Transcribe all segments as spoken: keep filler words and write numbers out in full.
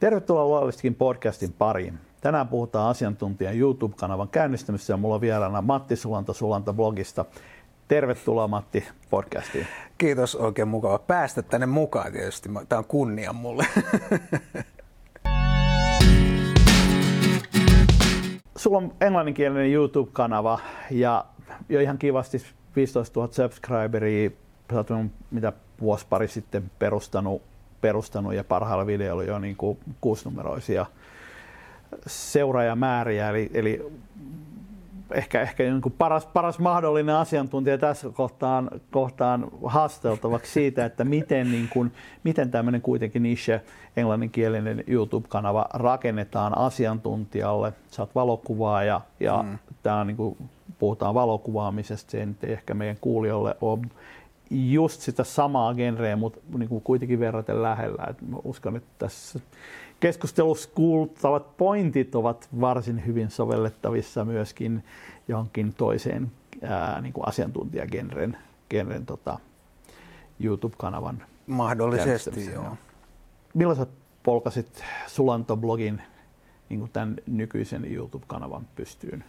Tervetuloa Luovistikin podcastin pariin. Tänään puhutaan asiantuntijan YouTube-kanavan käynnistämisestä ja mulla on vieraana Matti Sulanta Sulanta-blogista. Tervetuloa Matti podcastiin. Kiitos, oikein mukava päästä tänne mukaan tietysti. Tämä on kunnia mulle. Sulla on englanninkielinen YouTube-kanava ja jo ihan kivasti viisitoistatuhatta subscriberia. Sä oot mitä vuosi pari sitten perustanut, perustanut ja parhailla videoilla jo niin kuin kuusinumeroisia seuraajamääriä. Eli, eli ehkä, ehkä niin kuin paras, paras mahdollinen asiantuntija tässä kohtaan, kohtaan haasteltavaksi siitä, että miten, niin kuin, miten tämmöinen kuitenkin niche englanninkielinen YouTube-kanava rakennetaan asiantuntijalle. Sä oot valokuvaaja ja mm. tää on niin kuin, puhutaan valokuvaamisesta, se ei ehkä meidän kuulijoille ole just sitä samaa genreä, mutta niin kuin kuitenkin verraten lähellä. Et mä uskon, että tässä keskustelussa kuultavat pointit ovat varsin hyvin sovellettavissa myöskin johonkin toiseen ää, niin kuin asiantuntijagenren genren, tota, YouTube-kanavan mahdollisesti, joo. Milloin sä polkasit Sulanto-blogin niin kuin tämän nykyisen YouTube-kanavan pystyyn?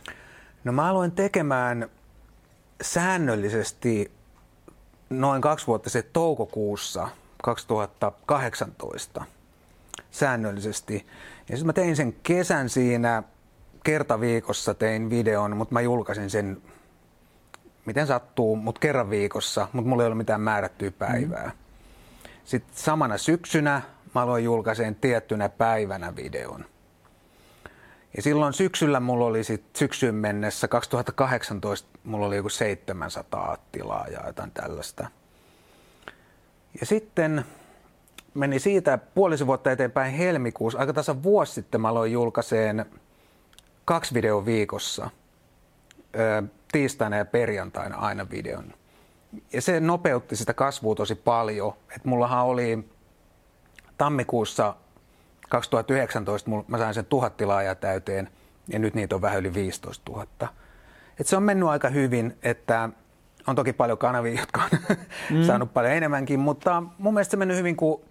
No mä aloin tekemään säännöllisesti noin kaksi vuotta sitten toukokuussa kaksituhattakahdeksantoista säännöllisesti. Ja sitten mä tein sen kesän siinä, kerta viikossa tein videon, mutta mä julkaisin sen, miten sattuu, mutta kerran viikossa, mutta mulla ei ollut mitään määrättyä päivää. Mm. Sitten samana syksynä mä aloin julkaiseen tiettynä päivänä videon. Ja silloin syksyllä mulla oli sit syksyyn mennessä, kaksituhattakahdeksantoista mulla oli joku seitsemänsataa tilaa ja jotain tällaista. Ja sitten meni siitä puolisen vuotta eteenpäin helmikuussa, aika tasan vuosi sitten mä aloin julkaiseen kaksi videoa viikossa, tiistaina ja perjantaina aina videon. Ja se nopeutti sitä kasvua tosi paljon, että mullahan oli tammikuussa kaksituhattayhdeksäntoista mä sain sen tuhat tilaajaa täyteen ja nyt niitä on vähän yli viisitoistatuhatta. Et se on mennyt aika hyvin, että on toki paljon kanavia, jotka on mm. saanut paljon enemmänkin, mutta mun mielestä se on mennyt hyvin, kun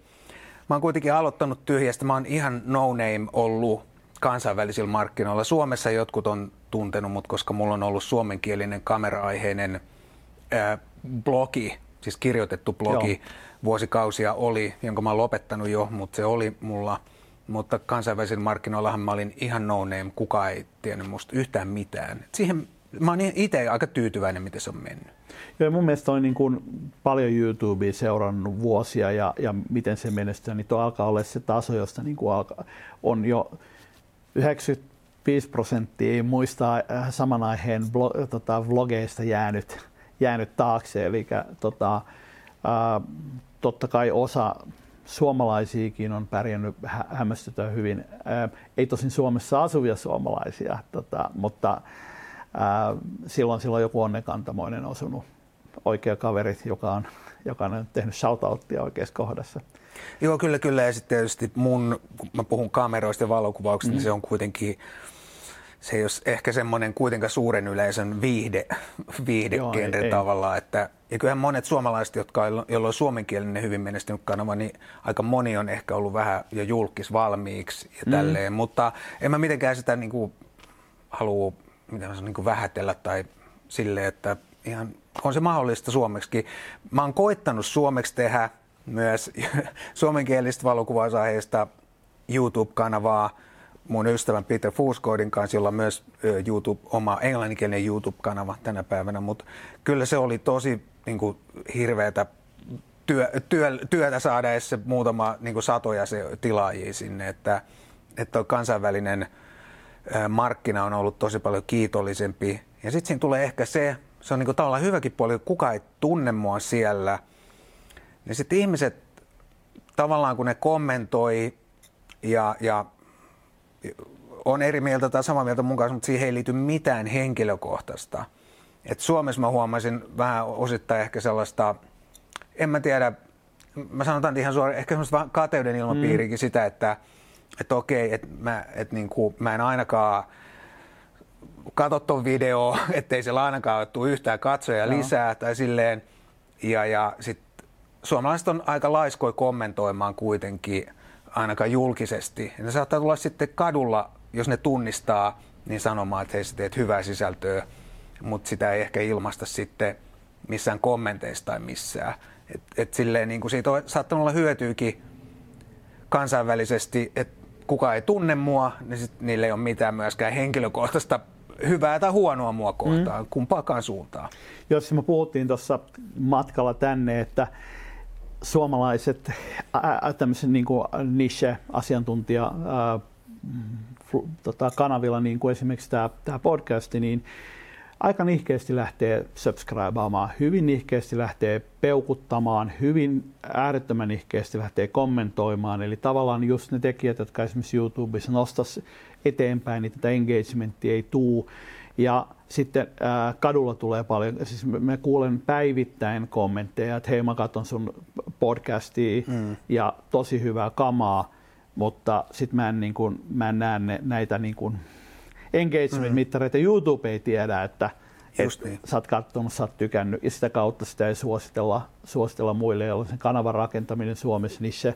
mä oon kuitenkin aloittanut tyhjästä. Mä oon ihan no-name ollut kansainvälisillä markkinoilla. Suomessa jotkut on tuntenut mut, koska mulla on ollut suomenkielinen kamera-aiheinen äh, blogi, siis kirjoitettu blogi. Joo. Vuosikausia oli, jonka mä oon lopettanut jo, mutta se oli mulla. Mutta kansainvälisillä markkinoillahan mä olin ihan no-name, kukaan ei tiennyt musta yhtään mitään. Siihen mä oon itse aika tyytyväinen, miten se on mennyt. Joo, mun mielestä on niin kuin paljon YouTubea seurannut vuosia ja, ja miten se menestyy, niin tuo alkaa olla se taso, josta niin kuin alkaa, on jo yhdeksänkymmentäviisi prosenttia ei muista saman aiheen blog, tota, vlogeista jäänyt, jäänyt taakse. Eli tota, äh, totta kai osa suomalaisiakin on pärjännyt hä- hämmästytään hyvin. Ää, ei tosin Suomessa asuvia suomalaisia, tota, mutta ää, silloin, silloin joku onnenkantamoinen osunut. Oikea kaveri, joka on, joka on tehnyt shoutouttia oikeassa kohdassa. Joo, kyllä, kyllä. Ja sitten tietysti mun, kun mä puhun kameroista ja valokuvauksista, mm. niin se on kuitenkin, se ei ole ehkä semmoinen kuitenkaan suuren yleisön viihde, viihdegenre tavallaan. Että, ja kyllähän monet suomalaiset, jotka on, joilla on suomenkielinen hyvin menestynyt kanava, niin aika moni on ehkä ollut vähän jo julkis valmiiksi ja mm. tälleen. Mutta en mä mitenkään sitä niin kuin, halua mitä mä sanon, niin kuin vähätellä tai silleen, että ihan, on se mahdollista suomeksikin. Mä oon koittanut suomeksi tehdä myös suomenkielistä valokuvausaiheista YouTube-kanavaa mun ystävän Peter Forsgårdin kanssa, jolla on myös YouTube, oma englanninkielinen YouTube-kanava tänä päivänä, mutta kyllä se oli tosi niin kuin, hirveätä työ, työ, työtä saada edes se muutama niin kuin, satoja se tilaajia sinne, että, että kansainvälinen markkina on ollut tosi paljon kiitollisempi. Ja sitten siinä tulee ehkä se, se on niin kuin, tavallaan hyväkin puoli, kun kukaan ei tunne mua siellä, niin sitten ihmiset tavallaan kun ne kommentoi ja, ja on eri mieltä tai samaa mieltä mun kanssa, mutta siihen ei liity mitään henkilökohtaista. Et Suomessa mä huomasin vähän osittain ehkä sellaista, en mä tiedä, mä sanotaan ihan suoraan, ehkä semmoista kateuden ilmapiirikin mm. sitä, että et okei, että mä, et niinku, mä en ainakaan katso ton videoon, ettei siellä ainakaan tule yhtään katsoja lisää no. tai silleen. Ja, ja sit suomalaiset on aika laiskoja kommentoimaan kuitenkin ainakaan julkisesti. Ne saattaa tulla sitten kadulla, jos ne tunnistaa, niin sanomaan, että hei, sä teet hyvää sisältöä, mutta sitä ei ehkä ilmaista sitten missään kommenteissa tai missään. Et, et silleen, niin kuin siitä on saattanut olla hyötyykin kansainvälisesti, että kuka ei tunne mua, niin sit niillä ei ole mitään myöskään henkilökohtaista hyvää tai huonoa mua kohtaan, mm. kumpaakaan suuntaan. Jos me puhuttiin tuossa matkalla tänne, että suomalaiset tämmöiset niin kuin niche-asiantuntija ää, tota, kanavilla, niin kuin esimerkiksi tämä, tämä podcasti, niin aika nihkeästi lähtee subscribeaamaan, hyvin nihkeästi lähtee peukuttamaan, hyvin äärettömän nihkeästi lähtee kommentoimaan. Eli tavallaan just ne tekijät, jotka esimerkiksi YouTubessa nostaisi eteenpäin, niin tätä engagementtia ei tule. Ja sitten ää, kadulla tulee paljon, siis mä kuulen päivittäin kommentteja, että hei, mä katson sun podcastia mm. ja tosi hyvää kamaa, mutta sitten mä en, niin kun, mä en näe ne, näitä niin kun engagement-mittareita. Mm. YouTube ei tiedä, että et, niin. sä oot katsonut, sä oot tykännyt, ja sitä kautta sitä ei suositella, suositella muille, jolloin sen kanavan rakentaminen Suomessa, niissä,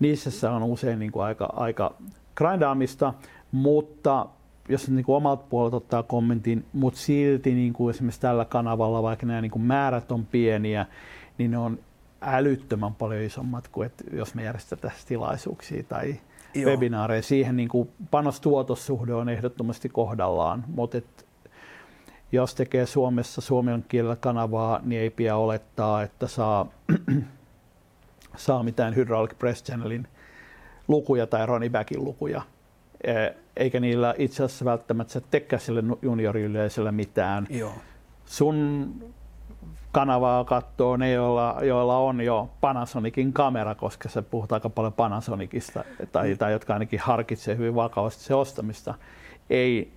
niissä on usein niin kun aika, aika grindaamista, mutta jos niin kuin omalta puolelta ottaa kommentin, mutta silti niin kuin esimerkiksi tällä kanavalla, vaikka nämä niin kuin määrät on pieniä, niin ne on älyttömän paljon isommat kuin että jos me järjestetään tilaisuuksia tai Joo. webinaareja. Siihen niin kuin panos-tuotossuhde on ehdottomasti kohdallaan, mutta et, jos tekee Suomessa suomen kielellä kanavaa, niin ei pidä olettaa, että saa, saa mitään Hydraulic Press Channelin lukuja tai Roni Backin lukuja. Eikä niillä itse asiassa välttämättä tekää sille junioriyleisölle mitään. Joo. Sun kanavaa katsoo ne, joilla, joilla on jo Panasonicin kamera, koska se puhutaan aika paljon Panasonicista, tai, mm. tai jotka ainakin harkitsee hyvin vakavasti se ostamista. Ei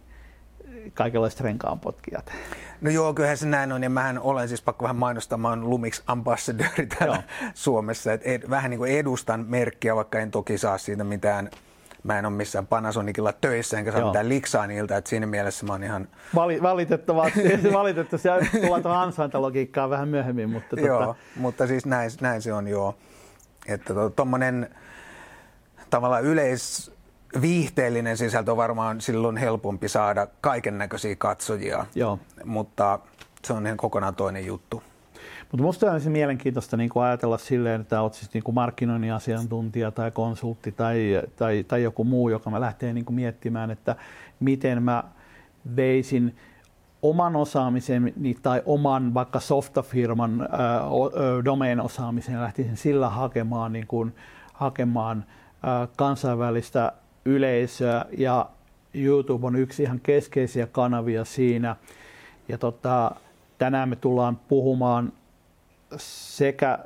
kaikenlaiset renkaanpotkijat. No joo, kyllähän se näin on, ja mähän olen siis pakko vähän mainostamaan Lumix Ambassadori täällä joo. Suomessa. Et ed, vähän niin kuin edustan merkkiä, vaikka en toki saa siitä mitään. Mä en ole missään Panasonicilla töissä, enkä saa Joo. mitään liksaa niiltä, että siinä mielessä mä oon ihan... Vali- valitettavasti, valitettavasti tullaan tuohon ansaintalogiikkaan vähän myöhemmin, mutta... Joo, tota... mutta siis näin, näin se on jo, että tuommoinen to, tavallaan yleisviihteellinen sisältö on varmaan silloin helpompi saada kaiken näköisiä katsojia, Joo. mutta se on ihan kokonaan toinen juttu. Mutta musta on se mielenkiintoista niin kuin ajatella silleen, että olet siis niin kuin markkinoinnin asiantuntija tai konsultti tai, tai, tai joku muu, joka mä lähtee niin kuin miettimään, että miten mä veisin oman osaamisen tai oman vaikka softafirman äh, domain-osaamisen ja lähtisin sillä hakemaan, niin kuin, hakemaan äh, kansainvälistä yleisöä. Ja YouTube on yksi ihan keskeisiä kanavia siinä. Ja tota, tänään me tullaan puhumaan sekä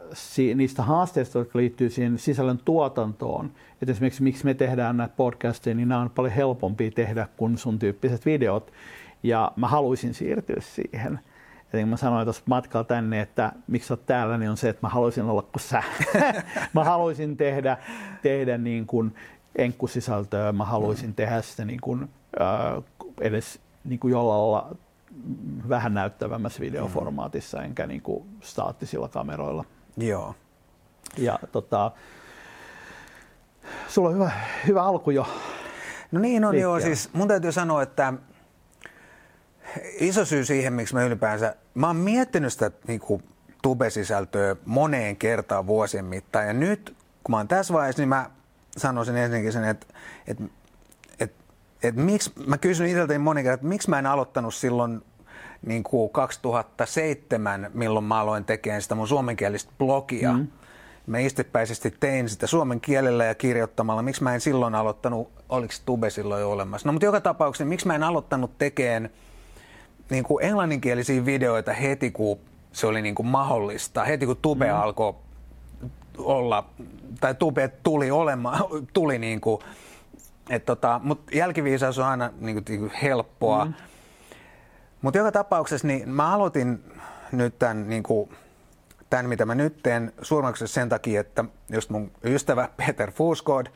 niistä haasteista, jotka liittyy siihen sisällön tuotantoon, että esimerkiksi miksi me tehdään näitä podcasteja, niin nämä on paljon helpompia tehdä kuin sun tyyppiset videot, ja mä haluaisin siirtyä siihen. Ja niin mä sanoin tuossa matkalla tänne, että miksi sä oot täällä, niin on se, että mä haluaisin olla kuin sä. Mä haluaisin tehdä, tehdä niin kuin enkkusisältöä, mä haluaisin tehdä sitä niin kuin, äh, edes niin kuin jollain lailla vähän näyttävämmässä videoformaatissa, enkä niin kuin staattisilla kameroilla. Joo. Ja tota, sulla on hyvä, hyvä alku jo. No niin on liikkeellä. Joo, siis mun täytyy sanoa, että iso syy siihen, miksi mä ylipäänsä, mä oon miettinyt sitä niin kuin tube-sisältöä moneen kertaan vuosien mittaan, ja nyt kun mä oon tässä vaiheessa, niin mä sanoisin ensinnäkin sen, että, että Et miksi, mä kysyn itseltäni monen kerran, että miksi mä en aloittanut silloin niin kuin kaksituhattaseitsemän, milloin mä aloin tekemään sitä mun suomenkielistä blogia. Mm. Mä istepäisesti tein sitä suomen kielellä ja kirjoittamalla. Miksi mä en silloin aloittanut, oliko Tube silloin jo olemassa? No mutta joka tapauksessa, miksi mä en aloittanut tekemään niin kuin englanninkielisiä videoita heti, kun se oli niin kuin mahdollista, heti kun Tube mm. alkoi olla, tai Tube tuli olemaan, tuli niin kuin... Tota, mutta jälkiviisaus on aina niin kuin, helppoa. Mm. Mutta joka tapauksessa niin mä aloitin nyt tämän, niin kuin, tämän, mitä mä nyt teen suurimmaksi sen takia, että just mun ystävä Peter Forsgård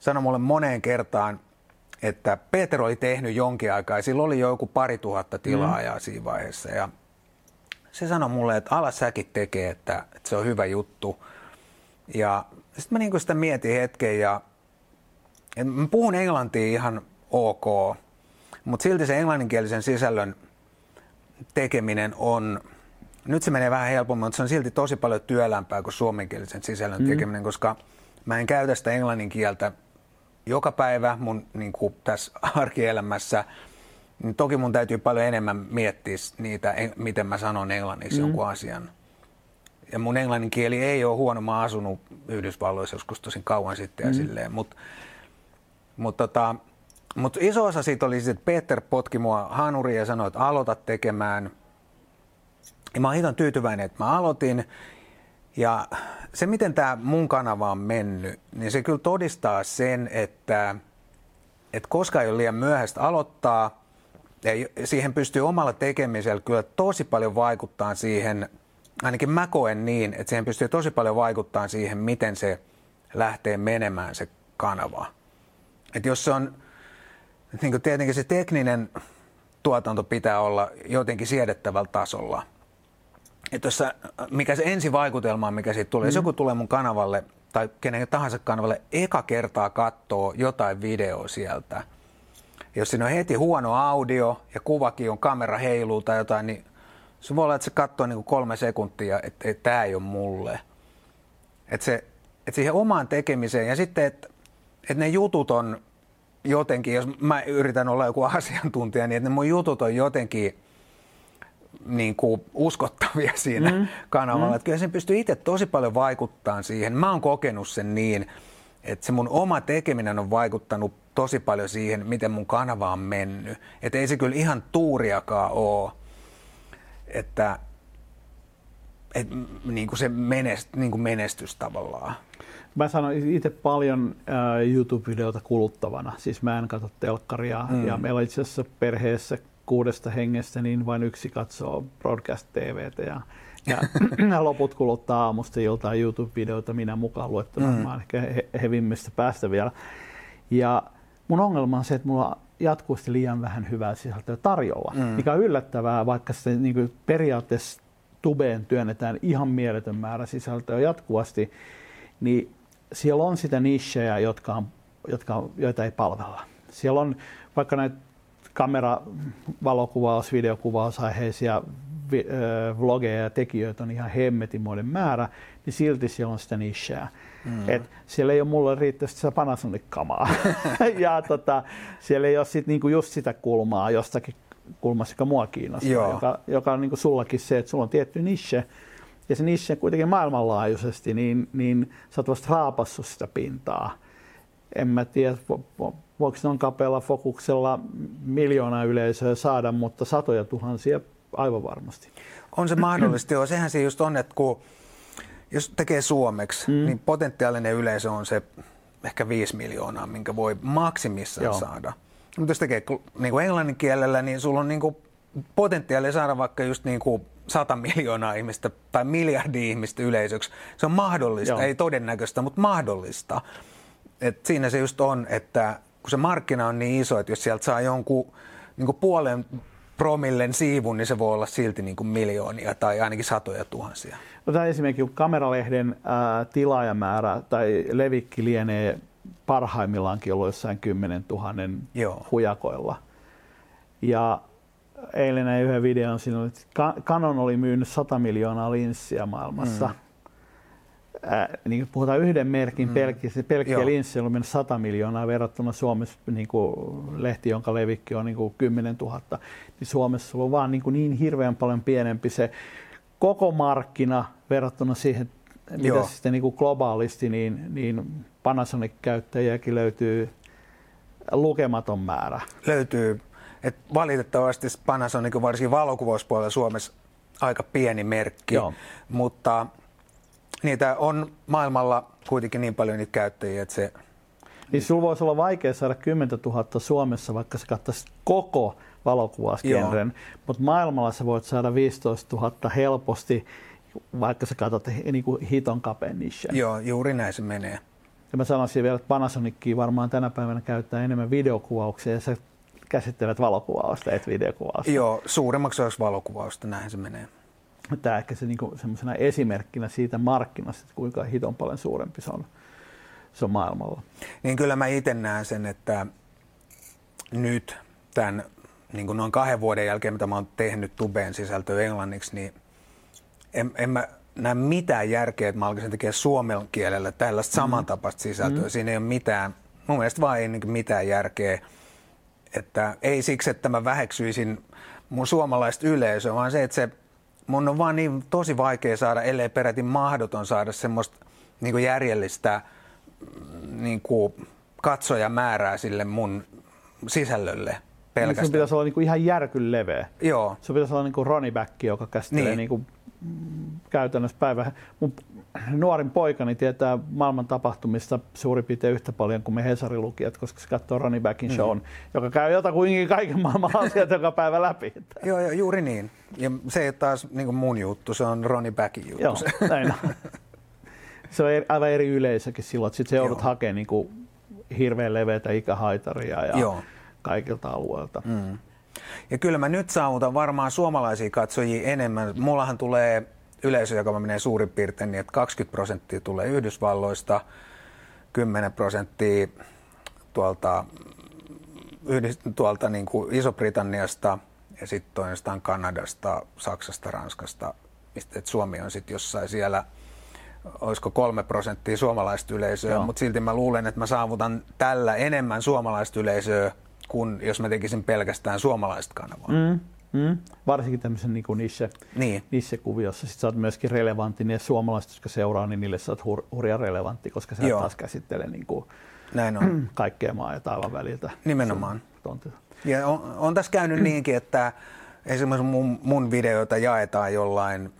sanoi mulle moneen kertaan, että Peter oli tehnyt jonkin aikaa ja sillä oli jo joku pari tuhatta tilaajaa mm. siinä vaiheessa. Ja se sanoi mulle, että ala säkin tekee, että, että se on hyvä juttu. Ja Sitten mä niinku sitä mietin hetken ja mä puhun englantia ihan ok, mutta silti se englanninkielisen sisällön tekeminen on, nyt se menee vähän helpommin, mutta se on silti tosi paljon työlämpää kuin suomenkielisen sisällön mm. tekeminen, koska mä en käytä sitä englannin kieltä joka päivä mun niin kuin tässä arkielämässä. Niin toki mun täytyy paljon enemmän miettiä niitä, miten mä sanon englanniksi mm. jonkun asian. Ja mun englannin kieli ei ole huono, mä oon asunut Yhdysvalloissa joskus tosi kauan sitten ja mm. silleen. Mut, mut tota, mut iso osa siitä oli, että Peter potki mua hanuriin ja sanoi, että aloita tekemään. Ja mä oon hiton tyytyväinen, että mä aloitin. Ja se, miten tää mun kanava on mennyt, niin se kyllä todistaa sen, että, että koskaan ei ole liian myöhäistä aloittaa. Ja siihen pystyy omalla tekemisellä kyllä tosi paljon vaikuttaa siihen, ainakin mä koen niin, että siihen pystyy tosi paljon vaikuttaa siihen, miten se lähtee menemään se kanava. Et jos se on, niin tietenkin se tekninen tuotanto pitää olla jotenkin siedettävällä tasolla. Että jos sä, mikä se ensivaikutelma on, mikä siitä tulee, mm. jos joku tulee mun kanavalle tai kenen tahansa kanavalle eka kertaa katsoo jotain videoa sieltä, jos siinä on heti huono audio ja kuvakin on, kamera heiluu tai jotain, niin se voi olla, että se katsoo niin kuin kolme sekuntia, että et, tämä ei ole mulle. Että et siihen omaan tekemiseen ja sitten, että et ne jutut on jotenkin, jos mä yritän olla joku asiantuntija, niin että ne mun jutut on jotenkin niin kuin uskottavia siinä mm. kanavalla. Mm. Että kyllä sen pystyy itse tosi paljon vaikuttamaan siihen. Mä oon kokenut sen niin, että se mun oma tekeminen on vaikuttanut tosi paljon siihen, miten mun kanava on mennyt. Että ei se kyllä ihan tuuriakaan ole, että et, niin kuin se menest, niin kuin menestys tavallaan. Mä sanoin itse paljon äh, YouTube-videota kuluttavana. Siis mä en katso telkkaria mm. ja meillä itse asiassa perheessä kuudesta hengestä niin vain yksi katsoo broadcast-tvtä ja, ja loput kuluttaa aamusta iltaan YouTube-videoita, minä mukaan luettuna. Mm. Mä oon ehkä he, hevimmistä päästä vielä. Ja mun ongelma on se, että mulla on jatkuvasti liian vähän hyvää sisältöä tarjolla, mm. mikä on yllättävää, vaikka se niin kuin periaatteessa tubeen työnnetään ihan mieletön määrä sisältöä jatkuvasti, niin siellä on sitä nichejä, jotka on, jotka on, joita ei palvella. Siellä on vaikka näitä kamera, valokuvaus, videokuvausaiheisia vi, ö, vlogeja ja tekijöitä on ihan hemmetimoinen määrä, niin silti siellä on sitä nichejä. Mm. Et siellä ei ole mulle riittävästi sitä Panasonic-kamaa ja tota, siellä ei ole sit niinku just sitä kulmaa jostakin kulmassa, joka mua kiinnostaa, joka, joka on niinku sullakin se, että sulla on tietty niche ja se niche kuitenkin maailmanlaajuisesti, niin, niin sä oot vasta raapassut sitä pintaa. En mä tiedä, voiko noin kapealla fokuksella miljoonaa yleisöä saada, mutta satoja tuhansia aivan varmasti. On se mahdollisesti, joo. Sehän se just on, että kun jos tekee suomeksi, mm. niin potentiaalinen yleisö on se ehkä viisi miljoonaa, minkä voi maksimissaan joo. saada. Mutta jos tekee niin kuin englannin kielellä, niin sulla on niin kuin potentiaalia saada vaikka just niin kuin sata miljoonaa ihmistä tai miljardia ihmistä yleisöksi. Se on mahdollista, joo. ei todennäköistä, mutta mahdollista. Et siinä se just on, että kun se markkina on niin iso, että jos sieltä saa jonkun niin kuin puolen promillen siivun, niin se voi olla silti niin kuin miljoonia tai ainakin satoja tuhansia. Otetaan esimerkiksi, kun kameralehden ää, tilaajamäärä tai levikki lienee parhaimmillaankin ollut jossain kymmenen tuhannen joo. hujakoilla. Ja eilen näin yhden videon, siinä oli, että Canon oli myynyt sata miljoonaa linssiä maailmassa. Mm. Äh, niin puhutaan yhden merkin mm. pelkkiä, pelkkiä linssiä on mennyt sata miljoonaa verrattuna Suomessa niin kuin lehti, jonka levikki on niin kuin kymmenen tuhatta. Niin Suomessa on vaan niin, niin hirveän paljon pienempi se koko markkina verrattuna siihen, mitä joo. sitten niin kuin globaalisti, niin, niin Panasonic-käyttäjiäkin löytyy lukematon määrä. Löytyy. Et valitettavasti Panasonic on varsinkin valokuvauspuolella Suomessa aika pieni merkki, joo. mutta niitä on maailmalla kuitenkin niin paljon niitä käyttäjiä, että se... Niin sulla voisi olla vaikea saada kymmenentuhatta Suomessa, vaikka se kattaisi koko valokuvausgenren, mutta maailmalla sä voit saada viisitoistatuhatta helposti, vaikka sä katsot niin kuin hiton kapeen nichen. Joo, juuri näin se menee. Ja mä sanoisin vielä, että Panasonicia varmaan tänä päivänä käyttää enemmän videokuvauksia ja sä käsittelet valokuvausta, et videokuvausta. Joo, suuremmaksi olisi valokuvausta, näin se menee. Tämä ehkä se, niin kuin, semmoisena esimerkkinä siitä markkinasta, että kuinka hiton paljon suurempi se on. se on maailmalla. Niin kyllä mä itse näen sen, että nyt tämän niin kuin noin kahden vuoden jälkeen, mitä mä oon tehnyt tubeen sisältöä englanniksi, niin en, en mä näe mitään järkeä, että mä alkaisin tekemään suomen kielellä tällaista samantapaista sisältöä. Mm-hmm. Siinä ei ole mitään, mun mielestä vaan ei mitään järkeä. Että ei siksi, että mä väheksyisin mun suomalaista yleisöä, vaan se, että se mun on vaan niin tosi vaikea saada, ellei peräti mahdoton saada semmoista niin kuin järjellistä niin kuin katsojamäärää sille mun sisällölle pelkästään. Se pitäisi olla niin kuin ihan järkyn leveä. Joo. Se pitäisi olla niin kuin Roni Back, joka käsittelee niin. Niin kuin käytännössä päivä. Mun nuorin poikani tietää maailman tapahtumista suurin piirtein yhtä paljon kuin me Hesari-lukijat, koska se katsoo Roni Backin shown, mm-hmm. joka käy jotakuinkin kaiken maailman asiat joka päivä läpi. Joo, joo, juuri niin. Ja se ei ole taas niin kuin mun juttu, se on Roni Backin juttu. Joo, näin on. Se on aivan eri yleisökin silloin, että sit se joudut hakemaan niin kuin hirveän leveätä ikähaitaria ja joo. kaikilta alueilta. Mm. Ja kyllä mä nyt saavutan varmaan suomalaisia katsojia enemmän. Mullahan tulee yleisö, joka menee suurin piirtein niin, että kaksikymmentä prosenttia tulee Yhdysvalloista, kymmenen prosenttia tuolta, tuolta niin kuin Iso-Britanniasta ja sitten toistaan Kanadasta, Saksasta, Ranskasta. Et Suomi on sitten jossain siellä, olisiko kolme prosenttia suomalaista yleisöä, mutta silti mä luulen, että mä saavutan tällä enemmän suomalaista yleisöä kun jos mä tekisin pelkästään suomalaista kanavaa. Mm, mm. Varsinkin tämmöisen niin niche, niin. niche-kuviossa. Sitten sä oot myöskin relevantti, niin suomalaiset, jotka seuraa, niin niille sä oot hur- hurja relevantti, koska sä et taas käsittelee niin kaikkea maa ja taivaan väliltä. Nimenomaan. Ja on, on tässä käynyt niinkin, että esimerkiksi mun, mun videoita jaetaan jollain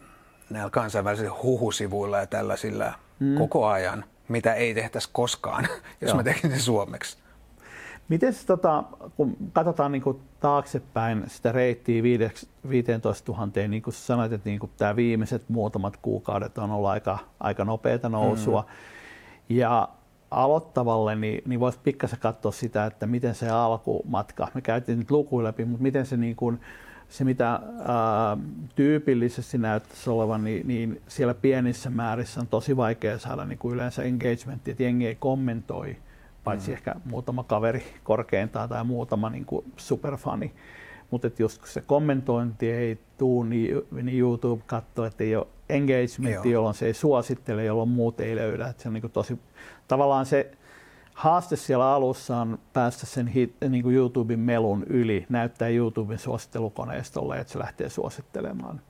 näillä kansainvälisillä huhusivuilla ja tällaisilla mm. koko ajan, mitä ei tehtäisi koskaan, jos Joo. mä tekisin suomeksi. Miten tota, kun katsotaan niin kuin taaksepäin sitä reittiä viisitoista tuhatta, niin kuin sanoit, että niin kuin tämä viimeiset muutamat kuukaudet on ollut aika, aika nopeata nousua. Mm. Ja aloittavalle niin, niin voisi pikkasen katsoa sitä, että miten se alkumatka, me käytiin nyt lukuja läpi, mutta miten se, niin kuin, se mitä ää, tyypillisesti näyttäisi olevan, niin, niin siellä pienissä määrissä on tosi vaikea saada niin kuin yleensä engagementti, että jengi ei kommentoi. Paitsi mm. ehkä muutama kaveri korkeintaan tai muutama niin kuin superfani. Mutta just kun se kommentointi ei tule, niin, niin YouTube katsoo, että ei ole engagementti, jolloin se ei suosittele, jolloin muut ei löydä. Et se on niin kuin tosi, tavallaan se haaste siellä alussa on päästä sen hit, niin kuin YouTuben melun yli, näyttää YouTuben suosittelukoneistolle, että se lähtee suosittelemaan.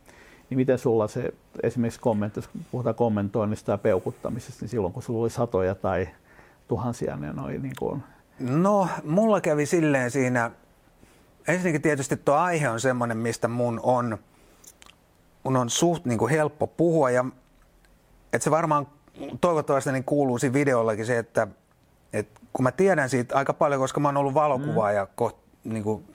Niin miten sulla se esimerkiksi kommentti, jos puhutaan kommentoinnista ja peukuttamisesta, niin silloin kun sulla oli satoja tai tuhansia ne noin niin kuin. No, mulla kävi silleen siinä, ensinnäkin tietysti tuo aihe on semmoinen, mistä mun on, mun on suht niin kuin helppo puhua ja että se varmaan toivottavasti niin kuuluu siinä videollakin se, että, että kun mä tiedän siitä aika paljon, koska mä oon ollut valokuvaaja, mm. niin kuin,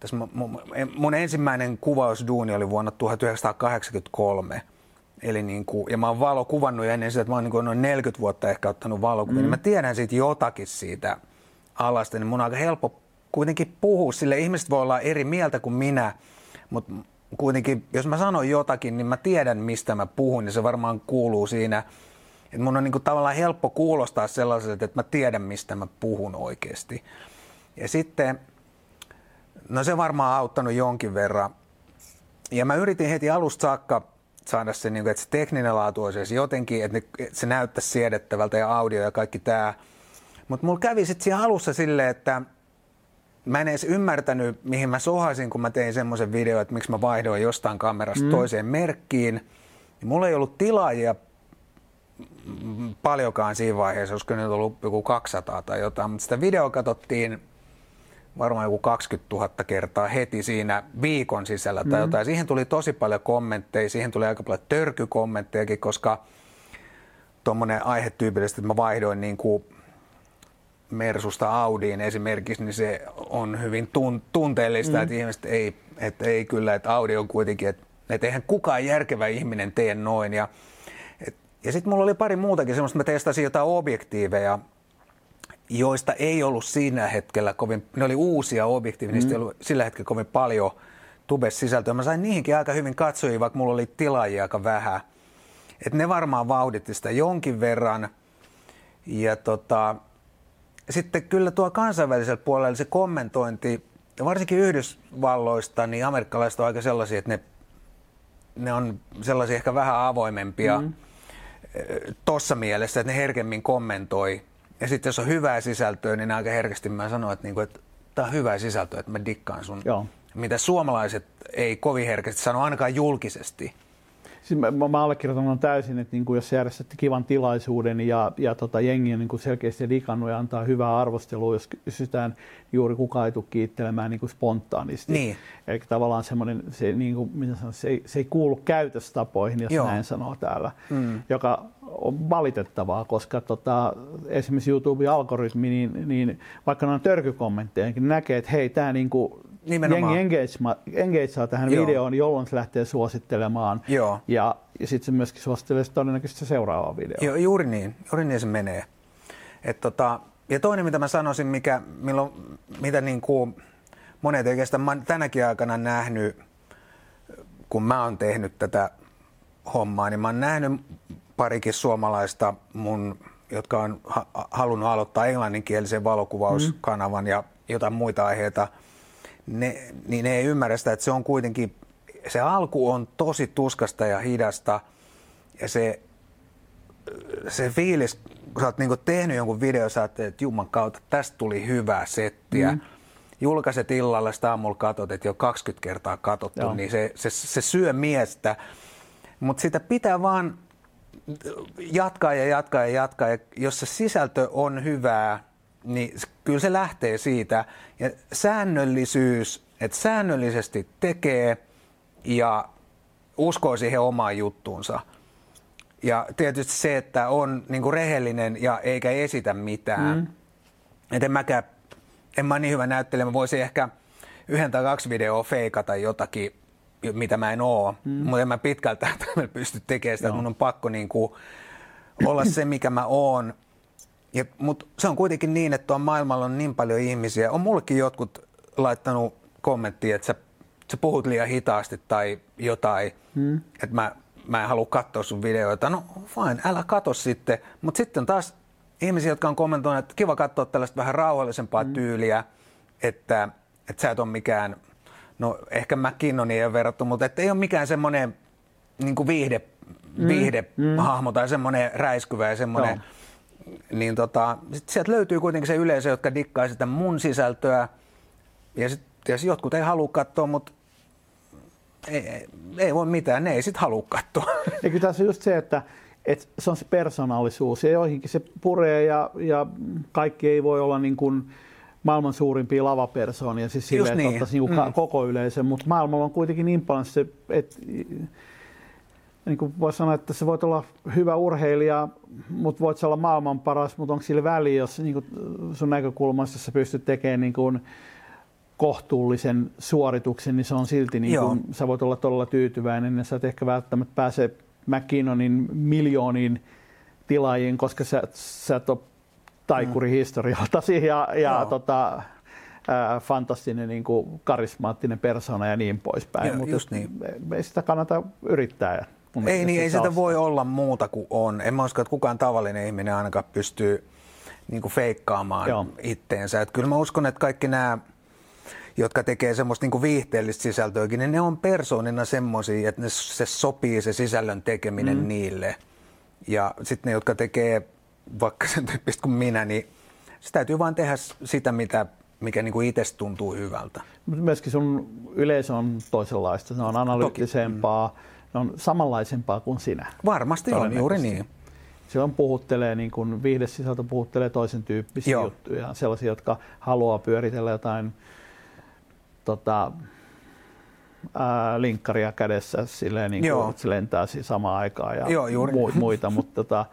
tässä mun, mun ensimmäinen kuvausduuni oli vuonna tuhatyhdeksänsataakahdeksankymmentäkolme. Eli niin kuin, ja mä oon valokuvannut ja ennen sitä, että mä oon niin kuin noin neljäkymmentä vuotta ehkä ottanut valokuvia, mm. niin mä tiedän siitä jotakin siitä alasta, niin mun on aika helppo kuitenkin puhua sille. Ihmiset voi olla eri mieltä kuin minä, mutta kuitenkin, jos mä sanon jotakin, niin mä tiedän mistä mä puhun, niin se varmaan kuuluu siinä, että mun on niin kuin tavallaan helppo kuulostaa sellaiselta, että mä tiedän mistä mä puhun oikeasti. Ja sitten, no se varmaan auttanut jonkin verran. Ja mä yritin heti alusta saakka saada se, että se tekninen laatu olisi edes jotenkin, että se näyttäisi siedettävältä ja audio ja kaikki tämä. Mutta mulla kävi sitten siinä alussa silleen, että mä en edes ymmärtänyt, mihin mä sohasin, kun mä tein semmoisen video, että miksi mä vaihdoin jostain kamerasta mm. toiseen merkkiin. Ja mulla ei ollut tilaajia paljonkaan siinä vaiheessa, olisiko nyt ollut joku kaksisataa tai jotain, mutta sitä videoa katsottiin varmaan joku kaksikymmentätuhatta kertaa heti siinä viikon sisällä tai jotain. Mm. Siihen tuli tosi paljon kommentteja, siihen tuli aika paljon törkykommenttejakin, koska tuommoinen aihe tyypillisesti, että mä vaihdoin niin kuin Mersusta Audiin esimerkiksi, niin se on hyvin tun- tunteellista, mm. että ihmiset ei, että ei kyllä, että Audi on kuitenkin, että, että eihän kukaan järkevä ihminen tee noin. Ja, ja sitten mulla oli pari muutakin semmoista, mä testasin jotain objektiiveja, joista ei ollut siinä hetkellä kovin, ne oli uusia objektiiveja, mm. niistä ei ollut sillä hetkellä kovin paljon tube-sisältöä. Mä sain niihinkin aika hyvin katsojia, vaikka mulla oli tilaajia aika vähän. Et ne varmaan vauhditti sitä jonkin verran. Ja tota, sitten kyllä tuo kansainvälisellä puolella se kommentointi, varsinkin Yhdysvalloista, niin amerikkalaiset on aika sellaisia, että ne, ne on sellaisia ehkä vähän avoimempia mm. tuossa mielessä, että ne herkemmin kommentoi. Ja sitten jos on hyvää sisältöä, niin aika herkästi mä sanon, että, niinku, että tämä on hyvää sisältöä, että mä dikkaan sun. Joo. Mitä suomalaiset ei kovin herkästi sano, ainakaan julkisesti. Siis mä, mä allekirjoitan täysin, että niin kuin jos järjestätte kivan tilaisuuden ja, ja tota, jengi on niin kuin selkeästi likannut ja antaa hyvää arvostelua, jos kysytään, juuri kukaan ei tule kiittelemään niin kuin spontaanisti. Niin. Eli tavallaan semmoinen, se, niin kuin, minä sanon, se, ei, se ei kuulu käytöstapoihin, jos Joo. näin sanoo täällä, mm. joka on valitettavaa, koska tota, esimerkiksi YouTube-algoritmi, niin, niin vaikka ne on törkykommentteja, niin näkee, että hei, tämä niin kuin nimenomaan. Jengi engageaa tähän Joo. videoon, jolloin se lähtee suosittelemaan Joo. ja, ja sitten se myöskin suosittelee todennäköisesti seuraavaa videoa. Joo, juuri niin, juuri niin se menee. Et tota, ja toinen mitä mä sanoisin, mikä, milloin, mitä niin kuin monet oikeastaan mä oon tänäkin aikana nähnyt, kun mä oon tehnyt tätä hommaa, niin mä oon nähnyt parikin suomalaista mun, jotka on ha- halunnut aloittaa englanninkielisen valokuvauskanavan mm. ja jotain muita aiheita. Ne, niin ne ei ymmärrä sitä, että se on kuitenkin, se alku on tosi tuskasta ja hidasta ja se, se fiilis, kun sä oot niinku tehnyt jonkun videon, sä oot, että jumman kautta, tästä tuli hyvää settiä. Mm-hmm. Julkaiset illalla, sitä aamulla katot, että jo kaksikymmentä kertaa katsottu, Joo. niin se, se, se syö miestä. Mutta sitä pitää vaan jatkaa ja jatkaa ja jatkaa ja jos se sisältö on hyvää, niin kyllä se lähtee siitä ja säännöllisyys, että säännöllisesti tekee ja uskoo siihen omaan juttuunsa. Ja tietysti se, että on niinku rehellinen ja eikä esitä mitään. Mm. Et en mäkään, en mä niin hyvä näyttelijä, mä voisin ehkä yhden tai kaksi videoa feikata jotakin, mitä mä en oo, mm. mutta en mä pitkältä pysty tekemään sitä, että mun on pakko niinku olla se, mikä mä oon. Ja, mut se on kuitenkin niin, että tuon maailmalla on niin paljon ihmisiä. On mullekin jotkut laittanut kommenttia, että sä, sä puhut liian hitaasti tai jotain, hmm. että mä, mä en halua katsoa sun videoita. No fine, älä katso sitten. Mutta sitten on taas ihmisiä, jotka on kommentoineet, että kiva katsoa tällaista vähän rauhallisempaa hmm. tyyliä, että, että sä et ole mikään, no ehkä McKinnoniin ei ole verrattu, mutta että ei ole mikään semmoinen niin viihde, hmm. viihdehahmo hmm. tai semmoinen räiskyvä ja semmoinen... No. Niin tota, sit sieltä löytyy kuitenkin se yleisö, jotka dikkaa sitä mun sisältöä ja, sit, ja sit jotkut ei halua katsoa, mutta ei, ei, ei voi mitään, ne ei sit halua katsoa. Ja kyllä tässä on just se, että et se on se persoonallisuus ja joihinkin se puree ja, ja kaikki ei voi olla niin kuin maailman suurimpia lavapersoonia, siis silleen, niin. että ottaisiin mm. koko yleisön, mutta maailmalla on kuitenkin niin paljon se, että niin kuin voi sanoa, että se voit olla hyvä urheilija, mutta voit olla maailman paras, mutta onko sillä väliä, jos niin sun näkökulmasta sä pystyt tekemään niin kuin kohtuullisen suorituksen, niin se on silti, niin kuin, sä voit olla todella tyytyväinen ja sä et ehkä välttämättä pääse McKinnonin miljoonin tilaajiin, koska sä, sä et ole taikurihistorialtasi ja, ja tota, ää, fantastinen niin kuin karismaattinen persona ja niin poispäin, mutta niin. ei sitä kannata yrittää. Ei, niin, ei sitä voi olla muuta kuin on. En mä usko, että kukaan tavallinen ihminen ainakaan pystyy niin kuin feikkaamaan Joo. itteensä. Et kyllä mä uskon, että kaikki nämä, jotka tekee semmoista niin kuin viihteellistä sisältöäkin, niin ne on persoonina semmoisia, että ne, se sopii se sisällön tekeminen mm. niille. Ja sitten ne, jotka tekee vaikka sen tyyppistä kuin minä, niin se täytyy vaan tehdä sitä, mitä mikä niin kuin itsestä tuntuu hyvältä. Myöskin sun yleisö on toisenlaista. Se on analyyttisempaa. Toki. Ne on samanlaisempaa kuin sinä. Varmasti on, juuri niin. Silloin puhuttelee, niin kuin viihdesisältö puhuttelee toisen tyyppisiä Joo. juttuja. Sellaisia, jotka haluaa pyöritellä jotain tota, ää, linkkaria kädessä, silleen, niin kuin, että se lentää samaan aikaan ja Joo, mu- muita. Mutta, tota,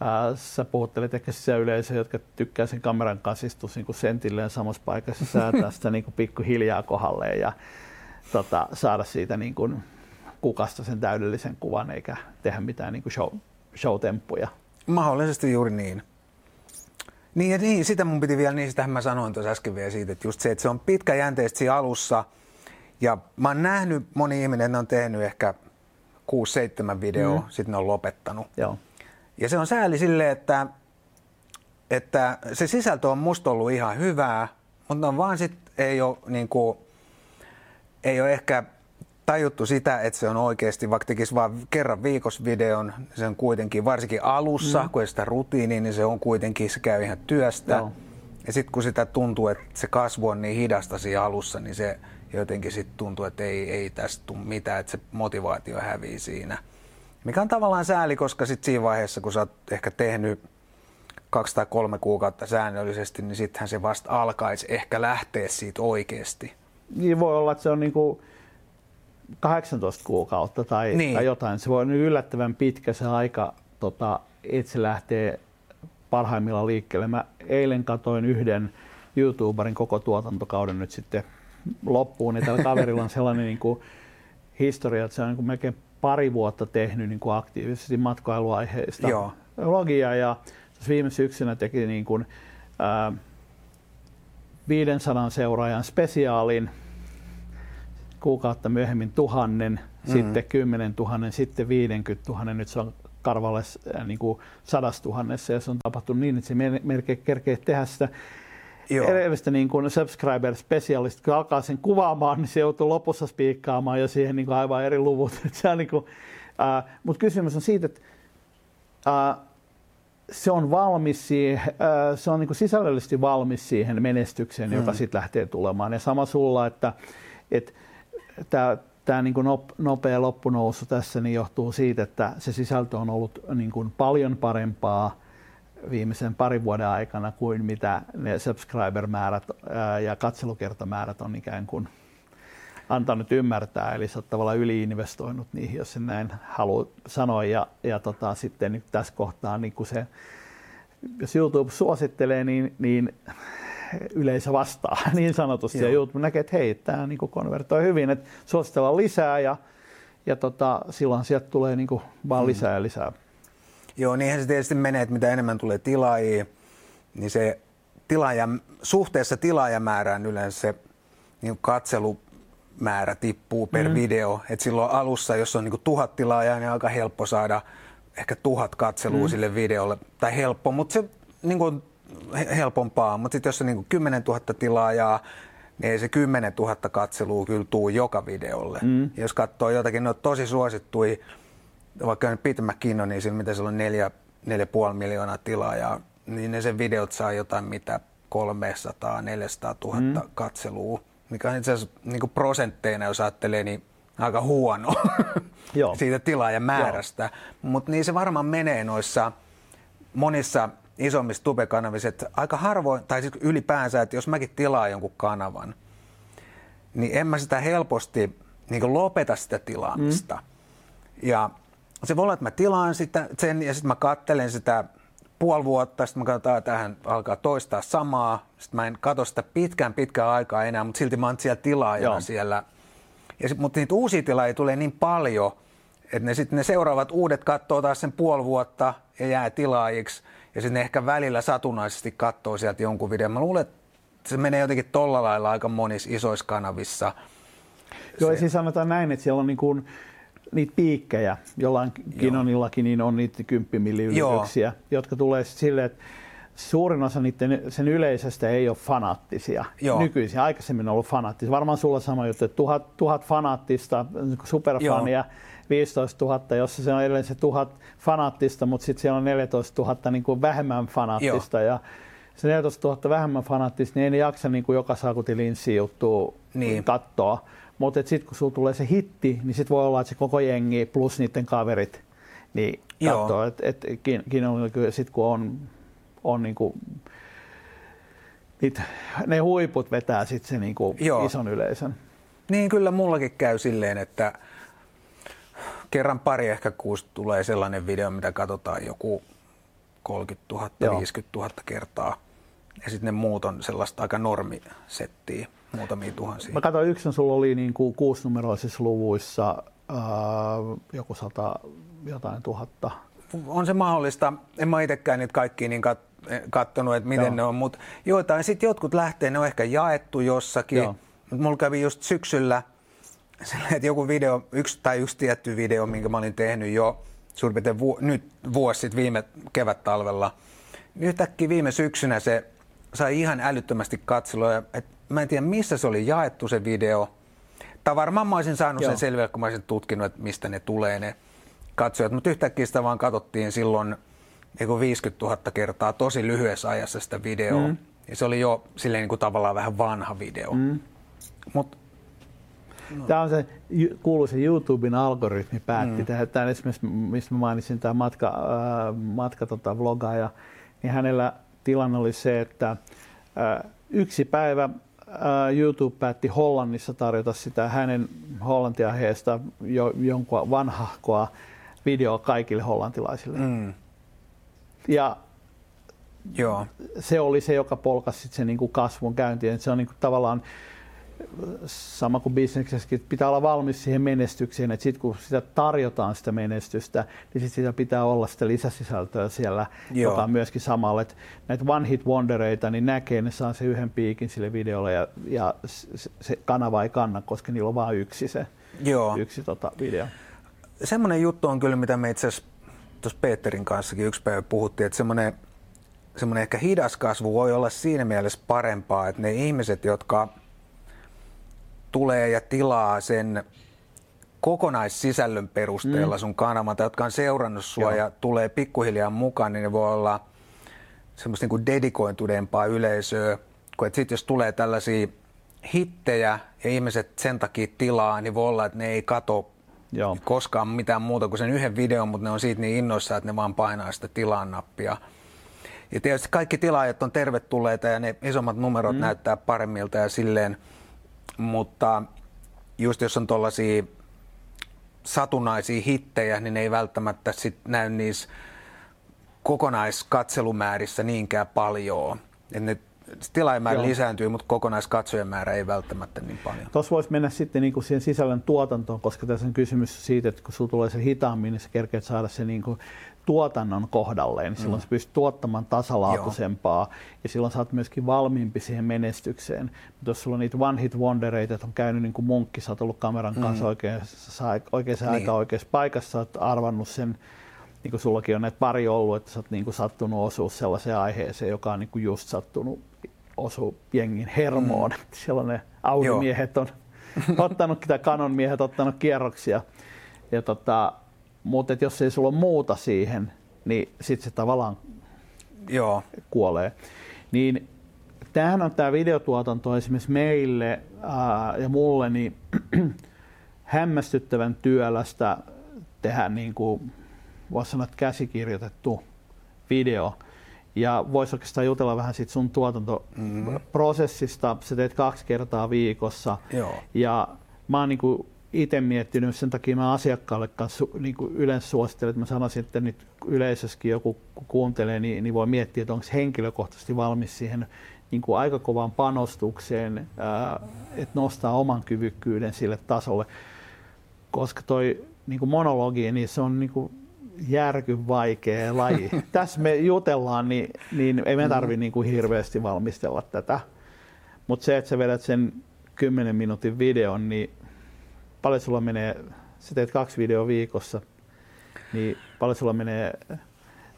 ää, sä puhuttelet ehkä sitä yleisöä, jotka tykkää sen kameran kanssa istua niin kuin sentilleen samassa paikassa, säätää sitä niin kuin pikkuhiljaa kohdalleen ja tota, saada siitä... Niin kuin, kukasta sen täydellisen kuvan eikä tehdä mitään niin kuin show, show-temppuja. Mahdollisesti juuri niin. Niin ja niin, sitä mun piti vielä, niin sitähän mä sanoin tuossa äsken vielä siitä, että just se, että se on pitkäjänteistä siinä alussa ja mä oon nähnyt moni ihminen, että ne on tehnyt ehkä kuusi seitsemän videoa, mm. sitten ne on lopettanut. Joo. Ja se on sääli silleen, että että se sisältö on musta ollut ihan hyvää, mutta on vaan sit ei ole, niin kuin, ei ole ehkä tajuttu sitä, että se on oikeasti, vaikka tekisi vaan kerran viikossa videon, se on kuitenkin, varsinkin alussa, mm. kun ei sitä rutiiniin, niin se on kuitenkin, se käy ihan työstä. Joo. Ja sitten kun sitä tuntuu, että se kasvu on niin hidasta siinä alussa, niin se jotenkin sitten tuntuu, että ei, ei tästä tule mitään, että se motivaatio hävii siinä. Mikä on tavallaan sääli, koska sitten siinä vaiheessa, kun sä oot ehkä tehnyt kaksi tai kolme kuukautta säännöllisesti, niin sittenhän se vasta alkaisi ehkä lähteä siitä oikeasti. Niin voi olla, että se on niinku kahdeksantoista kuukautta tai, niin. tai jotain. Se voi olla yllättävän pitkä se aika, tota, että se lähtee parhaimmillaan liikkeelle. Mä eilen katoin yhden YouTuberin koko tuotantokauden nyt sitten loppuun. Ja tällä kaverilla on sellainen niinku historia, että se on niinku melkein pari vuotta tehnyt niinku aktiivisesti matkailuaiheista vlogia. Ja viime syksynä teki niin kuin, ää, viisisataa seuraajan spesiaalin, kuukautta myöhemmin tuhannen, mm-hmm. sitten kymmenen tuhatta, sitten viisikymmentä tuhatta, nyt se on karvalle niin kuin sata tuhatta, ja se on tapahtunut niin, että se melkein kerkee tehdä sitä elävästä niin kuin subscriber specialist, kun alkaa sen kuvaamaan, niin se joutuu lopussa spiikkaamaan jo siihen niin kuin aivan eri luvut. Niin kuin, ää, mut kysymys on siitä, että ää, se on valmis siihen, se on niin kuin sisällöllisesti valmis siihen menestykseen, joka hmm. sitten lähtee tulemaan. Ja sama sulla, että, että tämä niin kuin nopea loppunousu tässä niin johtuu siitä, että se sisältö on ollut niin kuin paljon parempaa viimeisen parin vuoden aikana kuin mitä ne subscriber-määrät ja katselukertamäärät on ikään kuin antanut ymmärtää, eli sä oot tavallaan yliinvestoinut niihin, jos sen näin haluaa sanoa. Ja, ja tota, sitten nyt tässä kohtaa, niin kun se, jos YouTube suosittelee, niin, niin yleisö vastaa niin sanotusti. Joo. Ja YouTube näkee, että hei, tämä niin konvertoi hyvin, että suositellaan lisää ja, ja tota, silloin sieltä tulee niin vaan lisää mm. ja lisää. Joo, niinhän se tietysti menee, että mitä enemmän tulee tilaajia, niin se tilaaja, suhteessa tilaajamäärään yleensä se niin katselu määrä tippuu per mm-hmm. video, että silloin alussa, jos on niinku tuhat tilaajaa, niin on aika helppo saada ehkä tuhat katselua mm-hmm. sille videolle, tai helppo, mutta se niinku on helpompaa, mutta sitten jos on niinku kymmenen tuhatta tilaajaa, niin ei se kymmenen tuhatta katselua kyllä tuu joka videolle. Mm-hmm. Jos katsoo jotakin, ne on tosi suosittuja, vaikka Peter McKinnon, niin siinä mitä siellä on neljä pilkku viisi miljoonaa tilaajaa, niin ne sen videot saa jotain mitä kolmesataa neljäsataa tuhatta mm-hmm. katselua, mikä on itse asiassa niin kuin prosentteina, jos ajattelee, niin aika huono siitä tilaajamäärästä. Mutta niin se varmaan menee noissa monissa isommissa tubekanavissa, että aika harvoin, tai siis ylipäänsä, että jos mäkin tilaan jonkun kanavan, niin en mä sitä helposti niin kuin lopeta sitä tilaamista. Mm. Ja se voi olla, että mä tilaan sitä, sen ja sitten mä katselen sitä puoli vuotta, sitten mä katsotaan, että tähän alkaa toistaa samaa. Sitten mä en katso sitä pitkään pitkään aikaa enää, mutta silti mä oon siellä tilaajana. Joo. Siellä. Ja sit, mutta niitä uusia tilaajia tulee niin paljon, että ne, sit ne seuraavat uudet katsoo taas sen puoli vuotta ja jää tilaajiksi. Ja sitten ne ehkä välillä satunnaisesti katsoo sieltä jonkun videon. Mä luulen, että se menee jotenkin tolla lailla aika monissa isoissa kanavissa. Joo, se... siis sanotaan näin, että siellä on niin kuin niitä piikkejä, jollain Kinonillakin niin on niitä kymppimilli-ylityksiä, jotka tulee silleen, että suurin osa niiden, sen yleisöstä ei ole fanaattisia. Joo. Nykyisin, aikaisemmin on ollut fanaattisia. Varmaan sulla sama juttu, että tuhat, tuhat fanaattista, superfania, joo. viisitoista tuhatta, jossa se on edelleen se tuhat fanaattista, mutta sitten siellä on neljätoista tuhatta niin kuin vähemmän fanaattista. Joo. Ja se neljätoista tuhatta vähemmän fanaattista, niin ei ne jaksa niin kuin joka saakutin linssiä juttua niin katsoa. Mutta sitten kun sulla tulee se hitti, niin sitten voi olla, että se koko jengi plus niiden kaverit niin katsoo. Et, et, sitten kun on, on niinku, niit, ne huiput vetää sitten se niinku ison yleisön. Niin kyllä mullakin käy silleen, että kerran pari ehkä kuusi tulee sellainen video, mitä katsotaan joku kolmekymmentätuhatta, joo. viisikymmentätuhatta kertaa. Ja sitten ne muut on sellaista aika normisettiä. Muutamia tuhansia. Mä katsoin, yksin sulla oli niin kuin kuusinumeroisissa luvuissa ää, joku sata jotain tuhatta. On se mahdollista. En mä itsekään niitä kaikkia niin kat- kattonut, että miten joo. ne on, mutta joitain sitten jotkut lähtee, ne on ehkä jaettu jossakin. Mut mulla kävi just syksyllä sellainen, että joku video, yksi tai yksi tietty video, minkä mä olin tehnyt jo suurin piirtein vu- nyt vuosi sitten viime kevättalvella, yhtäkkiä viime syksynä se sai ihan älyttömästi katselua. Ja et, mä en tiedä, missä se oli jaettu se video. Tai varmaan mä olisin saanut Joo. sen selville, kun mä olisin tutkinut, että mistä ne tulee ne katsojat. Mutta yhtäkkiä sitä vaan katsottiin silloin viisikymmentätuhatta kertaa tosi lyhyessä ajassa sitä videoa. Mm. Ja se oli jo silleen niin kuin tavallaan vähän vanha video. Mm. Mut, no. Tämä on se kuuluisa YouTuben algoritmi päätti. Mm. Tämä esimerkiksi, mistä mainitsin, tämä matka, äh, matka tota, vlogaaja, niin hänellä tilanne oli se, että äh, yksi päivä äh, YouTube päätti Hollannissa tarjota sitä hänen hollantiaiheesta jo, jonkun vanhahkoa videoa kaikille hollantilaisille. Mm. Ja Joo. se oli se, joka polkasi sen niin kuin kasvun käyntiin. Se on niin kuin tavallaan sama kuin bisneksessäkin, pitää olla valmis siihen menestykseen, että sitten kun sitä tarjotaan sitä menestystä, niin sitten sitä pitää olla sitä lisäsisältöä siellä, Joo. joka on myöskin samalla. Että näitä one hit wondereita niin näkee, ne saa se yhden piikin sille videolle ja, ja se kanava ei kanna, koska niillä on vain yksi se Joo. yksi tota, video. Semmoinen juttu on kyllä, mitä me itse asiassa tuossa Peterin kanssakin yksi päivä puhuttiin, että semmoinen, semmoinen ehkä hidas kasvu voi olla siinä mielessä parempaa, että ne ihmiset, jotka tulee ja tilaa sen kokonaissisällön perusteella sun kanavalta, jotka on seurannut sua Joo. ja tulee pikkuhiljaa mukaan, niin ne voi olla semmoista niin kuin dedikoituneempaa yleisöä, kun että sit jos tulee tällaisia hittejä ja ihmiset sen takia tilaa, niin voi olla, että ne ei kato Joo. koskaan mitään muuta kuin sen yhden videon, mutta ne on siitä niin innoissaan, että ne vaan painaa sitä tilaa-nappia. Ja tietysti kaikki tilaajat on tervetulleita ja ne isommat numerot mm. näyttää paremmilta ja silleen, mutta just jos on tuollaisia satunnaisia hittejä, niin ne ei välttämättä sit näy niissä kokonaiskatselumäärissä niinkään paljon. Tilaajamäärä lisääntyy, mutta kokonaiskatsojamäärä ei välttämättä niin paljon. Tuossa voisi mennä sitten niinku siihen sisällön tuotantoon, koska tässä on kysymys siitä, että kun sinulla tulee se hitaammin, niin sä kerkeät saada se niinku tuotannon kohdalleen, niin silloin mm. sä pystyt tuottamaan tasalaatuisempaa Joo. ja silloin sä oot myöskin valmiimpi siihen menestykseen. Mutta jos sulla on niitä one hit wondereita, että on käynyt niin kuin munkki, sä oot ollut kameran mm. kanssa oikeassa, oikeassa niin. aikaan oikeassa paikassa, sä oot arvannut sen, niin kuin sullakin on näitä pari ollut, että sä oot niin kuin sattunut osua sellaiseen aiheeseen, joka on niin kuin just sattunut osua jengin hermoon. Mm. Siellä on ne Audi-miehet on ottanut, tai Canon-miehet ottanut kierroksia. Ja tota, mutta jos ei sulla ole muuta siihen, niin sitten se tavallaan Joo. kuolee. Niin tämähän on tämä videotuotanto esimerkiksi meille ää, ja mulle niin hämmästyttävän työlästä tehdä niin kuin voisi sanoa, että käsikirjoitettu video. Ja voisi oikeastaan jutella vähän siitä sun tuotantoprosessista. Sä teet kaksi kertaa viikossa. Joo. Ja mä oon niin kuin itse miettinyt, sen takia mä asiakkaalle kanssa niin kuin yleensä suosittelen, että mä sanoisin, että nyt yleisössäkin joku kun kuuntelee, niin, niin voi miettiä, että onko henkilökohtaisesti valmis siihen niin kuin aika kovaan panostukseen, ää, että nostaa oman kyvykkyyden sille tasolle. Koska toi niin kuin monologi, niin se on niin kuin järky vaikea laji. Tässä me jutellaan, niin, niin ei me tarvitse niin kuin hirveästi valmistella tätä. Mutta se, että sä vedät sen kymmenen minuutin videon, niin paljon sulla menee, sä teet kaksi videoa viikossa, niin paljon sulla menee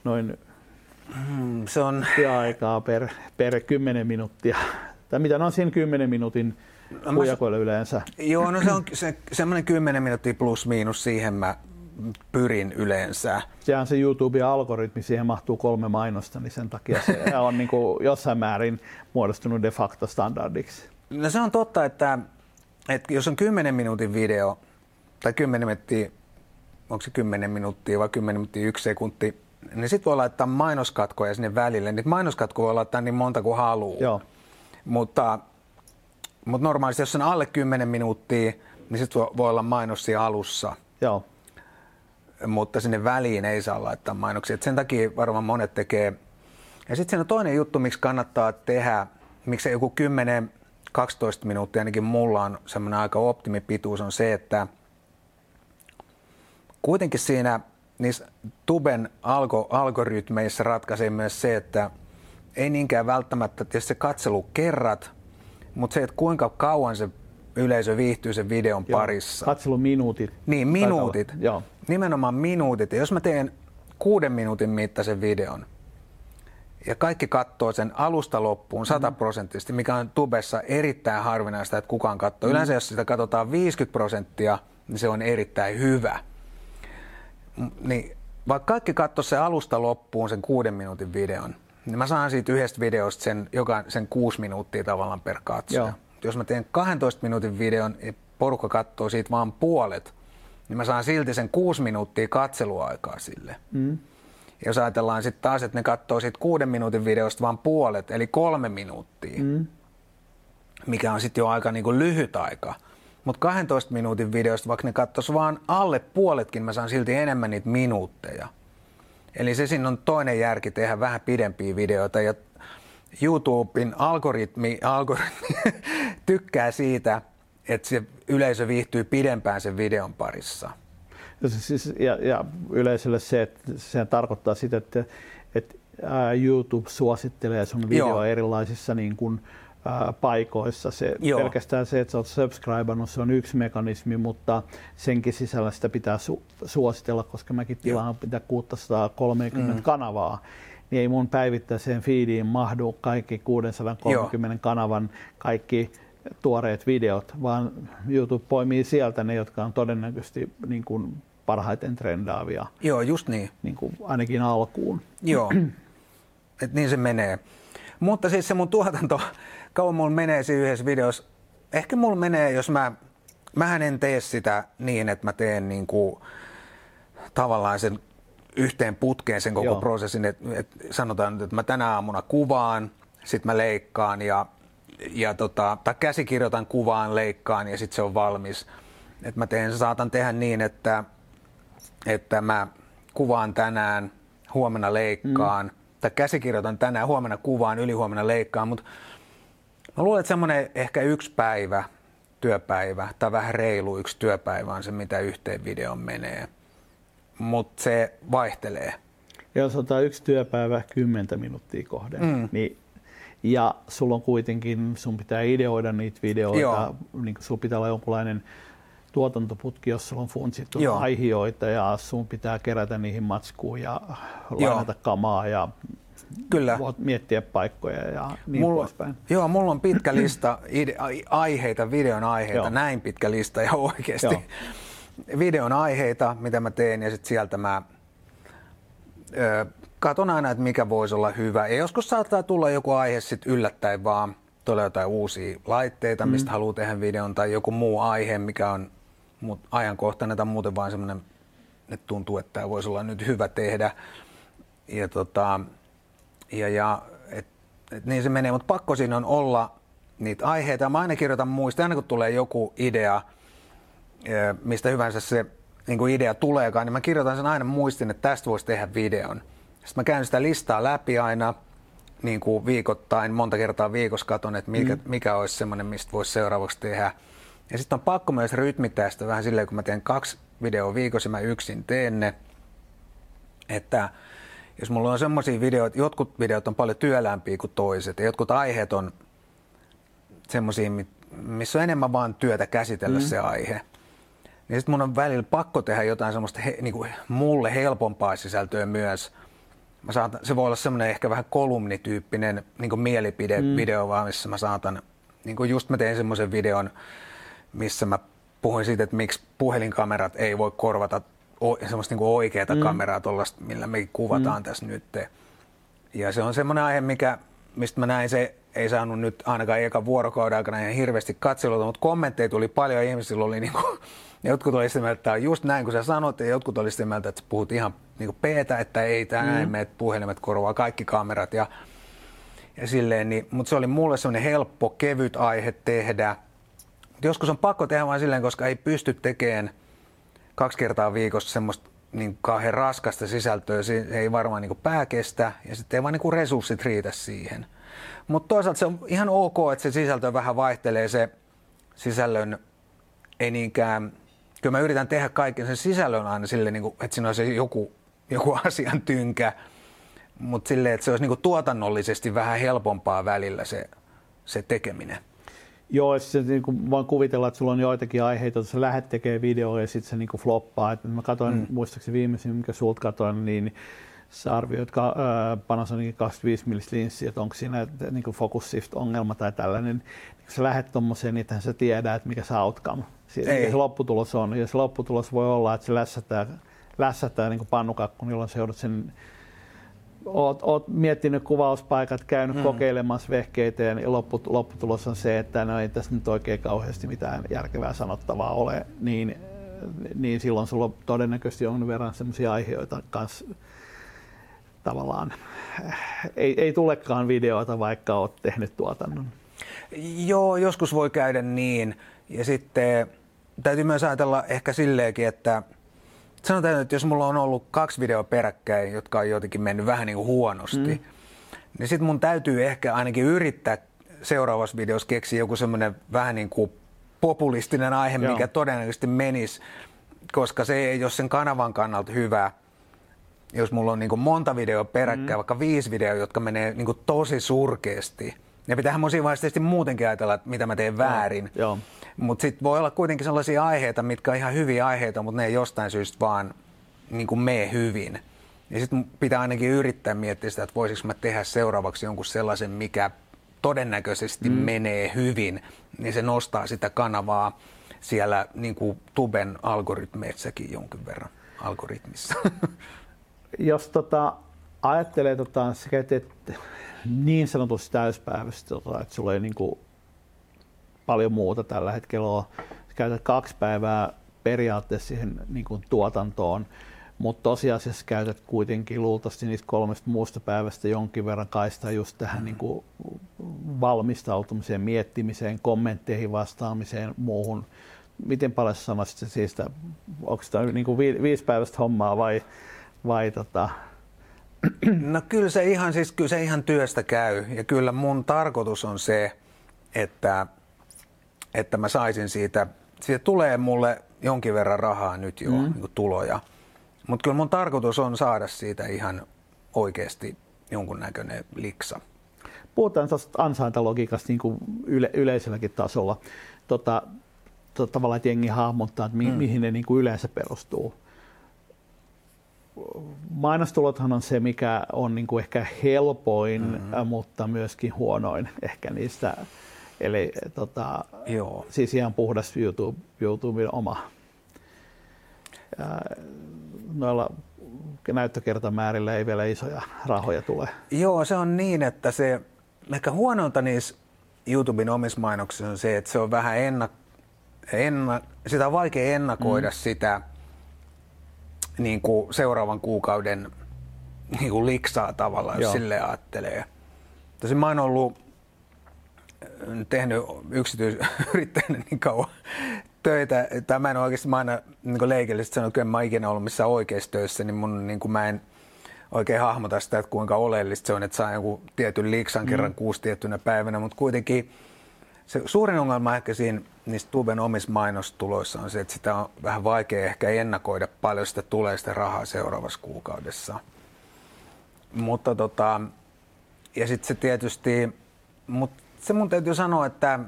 noin hmm, se on aikaa per, per kymmenen minuuttia. Tai mitä ne on siinä kymmenen minuutin no, huijakoilla yleensä? Joo, no se on se, semmoinen kymmenen minuuttia plus miinus, siihen mä pyrin yleensä. Sehän se YouTuben algoritmi, siihen mahtuu kolme mainosta, niin sen takia se on niin kuin jossain määrin muodostunut de facto standardiksi. No se on totta, että Et jos on kymmenen minuutin video, tai kymmenen minuuttia, onko se kymmenen minuuttia vai kymmenen minuuttia yksi sekunti, niin sitten voi laittaa mainoskatkoja sinne välille. Niitä mainoskatkoja voi laittaa niin monta kuin haluaa. Joo. Mutta, mutta normaalisti jos on alle kymmenen minuuttia, niin sitten voi olla mainos siinä alussa. Joo. Mutta sinne väliin ei saa laittaa mainoksia. Et sen takia varmaan monet tekee. Ja sitten siinä on toinen juttu, miksi kannattaa tehdä, miksi joku kymmenen kaksitoista minuuttia ainakin mulla on semmoinen aika optimipituus on se, että kuitenkin siinä niissä tuben alko, algoritmeissa ratkaisee myös se, että ei niinkään välttämättä tietysti se katselu kerrat, mutta se, että kuinka kauan se yleisö viihtyy sen videon Joo. parissa. Katseluminuutit. Niin, minuutit. Joo. Nimenomaan minuutit. Ja jos mä teen kuuden minuutin mittaisen videon ja kaikki katsoo sen alusta loppuun sataprosenttisesti, mikä on tubessa erittäin harvinaista, että kukaan katsoo. Yleensä jos sitä katsotaan viisikymmentä prosenttia, niin se on erittäin hyvä. Niin, vaikka kaikki katsoo se alusta loppuun sen kuuden minuutin videon, niin mä saan siitä yhdestä videosta sen, joka, sen kuusi minuuttia tavallaan per katsoja. Jos mä teen kahdentoista minuutin videon ja porukka katsoo siitä vaan puolet, niin mä saan silti sen kuusi minuuttia katseluaikaa sille. Mm. Jos ajatellaan sitten taas, että ne katsoo siitä kuuden minuutin videosta vaan puolet, eli kolme minuuttia, mm. mikä on sitten jo aika niinku lyhyt aika. Mutta kahdentoista minuutin videosta, vaikka ne katsois vaan alle puoletkin, mä saan silti enemmän niitä minuutteja. Eli se siinä on toinen järki tehdä vähän pidempiä videoita. Ja YouTuben algoritmi, algoritmi tykkää siitä, että se yleisö viihtyy pidempään sen videon parissa. Ja, ja yleisölle se, että se tarkoittaa sitä, että, että YouTube suosittelee sun videoa erilaisissa niin kuin, ä, paikoissa. Se, pelkästään se, että sä oot subscribannut, se on yksi mekanismi, mutta senkin sisällä sitä pitää su- suositella, koska mäkin tilaan pitää kuusisataakolmekymmentä mm. kanavaa. Niin ei mun päivittäiseen feediin mahdu kaikki kuusisataakolmekymmentä Joo. kanavan kaikki tuoreet videot, vaan YouTube poimii sieltä ne, jotka on todennäköisesti niin kuin parhaiten trendaavia. Joo, just niin. Niin kuin ainakin alkuun. Joo, et niin se menee. Mutta siis se mun tuotanto, kauan mulla menee siinä yhdessä videossa, ehkä mulla menee, jos mä, mähän en tee sitä niin, että mä teen niin kuin tavallaan sen yhteen putkeen sen koko Joo. prosessin, että et sanotaan, että mä tänä aamuna kuvaan, sit mä leikkaan ja ja tota, tai käsikirjoitan kuvaan, leikkaan ja sitten se on valmis. Et mä teen, saatan tehdä niin, että, että mä kuvaan tänään, huomenna leikkaan, mm. tai käsikirjoitan tänään, huomenna kuvaan, ylihuomenna leikkaan, mutta mä luulen, että semmoinen ehkä yksi päivä, työpäivä, tai vähän reilu yksi työpäivä on se, mitä yhteen videoon menee, mutta se vaihtelee. Jos otetaan yksi työpäivä kymmentä minuuttia kohden, mm. niin ja sulla on kuitenkin, sun pitää ideoida niitä videoita, niin sun pitää olla jonkunlainen tuotantoputki, jos sulla on funtsittu aiheita ja sun pitää kerätä niihin matskuun ja lainata kamaa ja Kyllä. miettiä paikkoja ja niin mulla, poispäin. Joo, mulla on pitkä lista ide- aiheita, videon aiheita, joo. näin pitkä lista ja oikeasti joo. videon aiheita, mitä mä teen ja sit sieltä mä Öö, katon aina, että mikä voisi olla hyvä. Ja joskus saattaa tulla joku aihe sitten yllättäen vaan tuolla jotain uusia laitteita, mistä mm. haluaa tehdä videon tai joku muu aihe, mikä on ajankohtainen tai muuten vaan semmoinen, että tuntuu, että tämä voisi olla nyt hyvä tehdä. Ja tota, ja, ja, et, et niin se menee, mutta pakko siinä on olla niitä aiheita. Mä aina kirjoitan muista, aina kun tulee joku idea, mistä hyvänsä se niin kuin idea tuleekaan, niin mä kirjoitan sen aina muistin, että tästä voisi tehdä videon. Sitten mä käyn sitä listaa läpi aina niin kuin viikoittain, monta kertaa viikossa katon, että mikä, mm. mikä olisi semmoinen, mistä voisi seuraavaksi tehdä. Ja sitten on pakko myös rytmittää sitä vähän silleen, kun mä teen kaksi videoa viikossa ja mä yksin teen ne. Että jos mulla on semmoisia videoita, jotkut videot on paljon työlämpiä kuin toiset ja jotkut aiheet on semmoisia, missä on enemmän vaan työtä käsitellä mm. se aihe. Niin sitten mun on välillä pakko tehdä jotain semmoista he, niin kuin mulle helpompaa sisältöä myös. Mä saatan, se voi olla semmoinen ehkä vähän kolumnityyppinen niin kuin mielipidevideo, mm. vaan missä mä saatan, niin kuin just mä tein semmoisen videon, missä mä puhuin siitä, että miksi puhelinkamerat ei voi korvata o, semmoista niin kuin oikeata mm. kameraa tuollaista, millä me kuvataan mm. tässä nyt. Ja se on semmoinen aihe, mikä, mistä mä näin, se ei saanut nyt ainakaan eka vuorokauden aikana ihan hirveästi katseluita, mutta kommentteja tuli paljon ja ihmisillä oli niin kuin, jotkut oli sitä mieltä, että just näin kuin sä sanot, ja jotkut oli sitä mieltä, että puhut ihan niin peetä, että ei tämä näin mm. mene, että puhelimet korvaa kaikki kamerat ja, ja silleen. Niin, mutta se oli mulle semmoinen helppo, kevyt aihe tehdä. Mut joskus on pakko tehdä vain silleen, koska ei pysty tekemään kaksi kertaa viikossa semmoista niin kauhean raskasta sisältöä. Se ei varmaan niin pää kestä ja sitten ei vaan niin resurssit riitä siihen. Mutta toisaalta se on ihan ok, että se sisältö vähän vaihtelee, se sisällön ei niinkään. Kyllä mä yritän tehdä kaiken sen sisällön aina silleen, että siinä on se joku, joku asian tynkä, mutta silleen, että se olisi tuotannollisesti vähän helpompaa välillä se, se tekeminen. Joo, se, niin kuin voin kuvitella, että sulla on joitakin aiheita, että sä lähdet tekemään videoa ja sitten se niin kuin floppaa. Et mä katsoin, mm. muistaakseni viimeisin, mikä sulta katsoin, niin Sä arvioit Panasonicin kaksikymmentäviisi millimetriä linssiä, että onko siinä niin kuin focus shift-ongelma tai tällainen. Niin kun sä lähdet tommoseen, niin sä tiedät, että mikä se outcome se lopputulos on. Ja se lopputulos voi olla, että se lässätään, lässätään niin kuin pannukakku, jolloin sä joudut sen... Oot, oot miettinyt kuvauspaikat, käynyt mm. kokeilemassa vehkeitä ja lopputulos on se, että no ei tässä nyt oikein kauheasti mitään järkevää sanottavaa ole. Niin, niin silloin sulla on todennäköisesti jonkin verran sellaisia aiheita kanssa. Tavallaan ei, ei tulekaan videoita, vaikka olet tehnyt tuotannon. Joo, joskus voi käydä niin. Ja sitten täytyy myös ajatella ehkä silleenkin, että sanotaan, että jos mulla on ollut kaksi videoa peräkkäin, jotka on jotenkin mennyt vähän niin kuin huonosti, mm. niin sitten mun täytyy ehkä ainakin yrittää seuraavassa videossa keksiä joku semmoinen vähän niin kuin populistinen aihe, Joo. mikä todennäköisesti menisi, koska se ei ole sen kanavan kannalta hyvä. Jos mulla on niin kuin monta videoa peräkkäin, mm. vaikka viisi videoa, jotka menee niin kuin tosi surkeasti. Ja pitäähän mun siinä vaiheessa muutenkin ajatella, että mitä mä teen väärin. Mm. Mutta sitten voi olla kuitenkin sellaisia aiheita, mitkä on ihan hyviä aiheita, mutta ne ei jostain syystä vaan niin kuin mene hyvin. Ja sitten pitää ainakin yrittää miettiä sitä, että voisiko mä tehdä seuraavaksi jonkun sellaisen, mikä todennäköisesti mm. menee hyvin. Niin se nostaa sitä kanavaa siellä niin kuin tuben algoritmeissakin jonkin verran algoritmissa. Jos tota, ajattelee, tota, että niin sanotusti täyspäivästä, että sulla ei niin kuin paljon muuta tällä hetkellä ole, sä käytät kaksi päivää periaatteessa siihen niin kuin tuotantoon, mutta tosiasiassa käytät kuitenkin luultavasti niistä kolmesta muusta päivästä jonkin verran kaistaa just tähän niin kuin valmistautumiseen, miettimiseen, kommentteihin vastaamiseen, muuhun. Miten paljon sä sanoisit siitä, onko tämä niin kuin viisi päivästä hommaa vai? Vai tota... No kyllä se, ihan, siis, kyllä se ihan työstä käy ja kyllä mun tarkoitus on se, että, että mä saisin siitä, siitä tulee mulle jonkin verran rahaa nyt jo, mm. niin kuin tuloja, mutta kyllä mun tarkoitus on saada siitä ihan oikeasti jonkunnäköinen liksa. Puhutaan tuosta ansaintalogiikasta niin kuin yle, yleiselläkin tasolla, tota, tota, tavallaan että jengi hahmottaa, että mi, mm. mihin ne niin kuin yleensä perustuu. Mainostulothan on se, mikä on niin kuin ehkä helpoin, mm-hmm. mutta myöskin huonoin ehkä niistä. Eli tota, Joo. siis ihan puhdas YouTube, YouTuben oma. Noilla näyttökertamäärillä ei vielä isoja rahoja tule. Joo, se on niin, että se ehkä huonointa niissä YouTuben omissa mainoksissa on se, että se on vähän ennak... enna... sitä on vaikea ennakoida mm. sitä. Niin kuin seuraavan kuukauden niin kuin liksaa tavallaan, jos silleen ajattelee. Tosin mä oon ollut tehnyt yksityisyrittäjänä niin kauan töitä, tai mä en oikeasti, mä aina niin leikillisesti sanon, että en mä ikinä ollut missään oikeissa töissä, niin, mun, niin kuin mä en oikein hahmota sitä, että kuinka oleellista se on, että saa joku tietyn liksan mm. kerran kuusi tiettynä päivänä, mutta kuitenkin se suurin ongelma ehkä siinä niissä tuben omissa mainostuloissa on se, että sitä on vähän vaikea ehkä ennakoida paljon sitä tulee sitä rahaa seuraavassa kuukaudessa. Mutta tota, ja sitten se tietysti, mutta se mun täytyy sanoa, että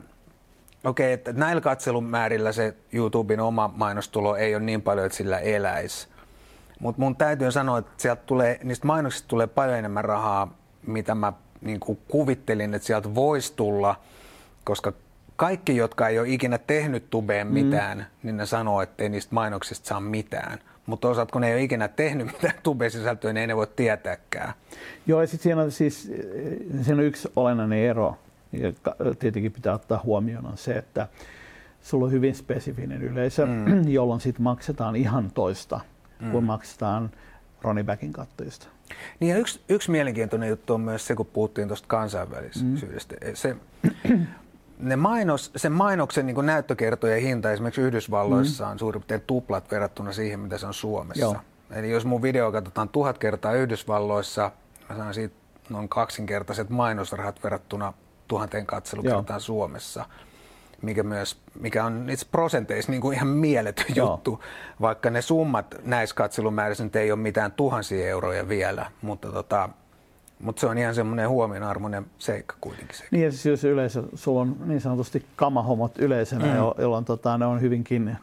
okei, että näillä katselumäärillä se YouTuben oma mainostulo ei ole niin paljon, että sillä eläisi. Mutta mun täytyy sanoa, että sieltä tulee, niistä mainoksista tulee paljon enemmän rahaa, mitä mä niin kuin kuvittelin, että sieltä voisi tulla. Koska kaikki, jotka ei ole ikinä tehnyt tubeen mitään, mm. niin ne sanoo, ettei niistä mainoksista saa mitään. Mutta toisaalta, kun ne ei ole ikinä tehnyt mitään tube-sisältöä, niin ei ne voi tietääkään. Joo, ja sitten siinä on siis siinä on yksi olennainen ero, joka tietenkin pitää ottaa huomioon, on se, että sulla on hyvin spesifinen yleisö, mm. jolloin sit maksetaan ihan toista, mm. kun maksetaan Roni Backin katsojista. Niin ja yksi, yksi mielenkiintoinen juttu on myös se, kun puhuttiin tuosta kansainvälisyydestä. Mm. Se, Ne mainos, sen mainoksen niin kuin näyttökertojen hinta esimerkiksi Yhdysvalloissa mm. on suurin piirtein tuplat verrattuna siihen, mitä se on Suomessa. Joo. Eli jos mun video katsotaan tuhat kertaa Yhdysvalloissa, mä saan siitä noin kaksinkertaiset mainosrahat verrattuna tuhanteen katselukertaan Joo. Suomessa, mikä, myös, mikä on itse prosenteissa niin kuin ihan mieletön Joo. juttu, vaikka ne summat näissä katselumäärissä nyt ei ole mitään tuhansia euroja vielä, mutta tota, mutta se on ihan semmoinen huomionarvoinen seikka kuitenkin. Seikka. Niin ja siis jos yleisö, sulla on niin sanotusti kamahomot yleisenä, mm. jolloin tota, ne on hyvinkin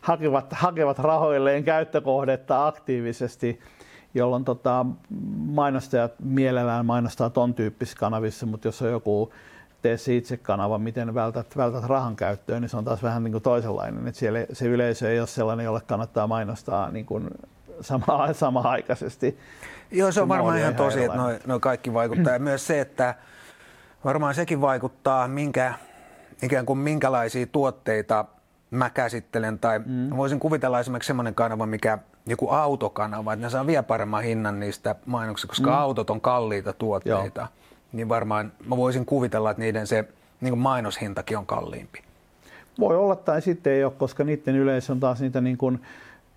hakevat, hakevat rahoilleen käyttökohdetta aktiivisesti jolloin tota, mainostajat mielellään mainostaa ton tyyppisissä kanavissa, mutta jos on joku tee se itse kanava, miten vältät, vältät rahan käyttöön, niin se on taas vähän niin kuin toisenlainen. Et siellä se yleisö ei ole sellainen, jolle kannattaa mainostaa niin kuin sama, samaaikaisesti. Joo, se on varmaan ihan tosi, erilainen. Että noi, noi kaikki vaikuttaa. Ja myös se, että varmaan sekin vaikuttaa, minkä, ikään kuin minkälaisia tuotteita mä käsittelen. Tai mm. voisin kuvitella esimerkiksi sellainen kanava, mikä joku autokanava, että ne saa vielä paremman hinnan niistä mainoksista, koska mm. autot on kalliita tuotteita. Joo. Niin varmaan mä voisin kuvitella, että niiden se niin mainoshintakin on kalliimpi. Voi olla tai sitten ei ole, koska niiden yleisö on taas niitä niin kuin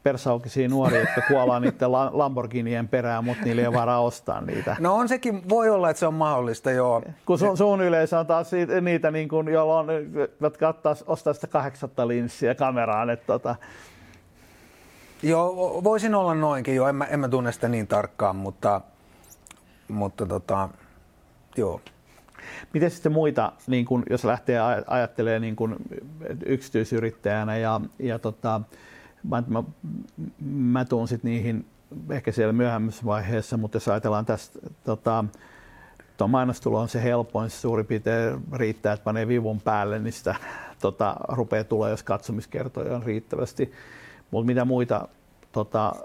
persaukisia nuoria, jotka kuolaa niiden Lamborghinien perään, mutta niillä ei ole varaa ostaa niitä. No on sekin, voi olla, että se on mahdollista, joo. Kun sun, sun yleisö on taas niitä, niin kuin, jolloin, jotka ostaa sitä kahdeksatta linssiä kameraan. Että tota. Joo, voisin olla noinkin, joo. En mä, en mä tunne sitä niin tarkkaan, mutta... mutta tota... Joo. Miten sitten muita, niin kun, jos lähtee ajattelemaan niin kun yksityisyrittäjänä ja, ja tota, mä, mä, mä tuun sitten niihin ehkä siellä myöhemmässä vaiheessa, mutta jos ajatellaan tästä, tota, tuo mainostulo on se helpoin, se suurin piirtein riittää, että panee vivun päälle, niin sitä tota, rupeaa tulemaan, jos katsomiskertoja on riittävästi. Mutta mitä muita, tota,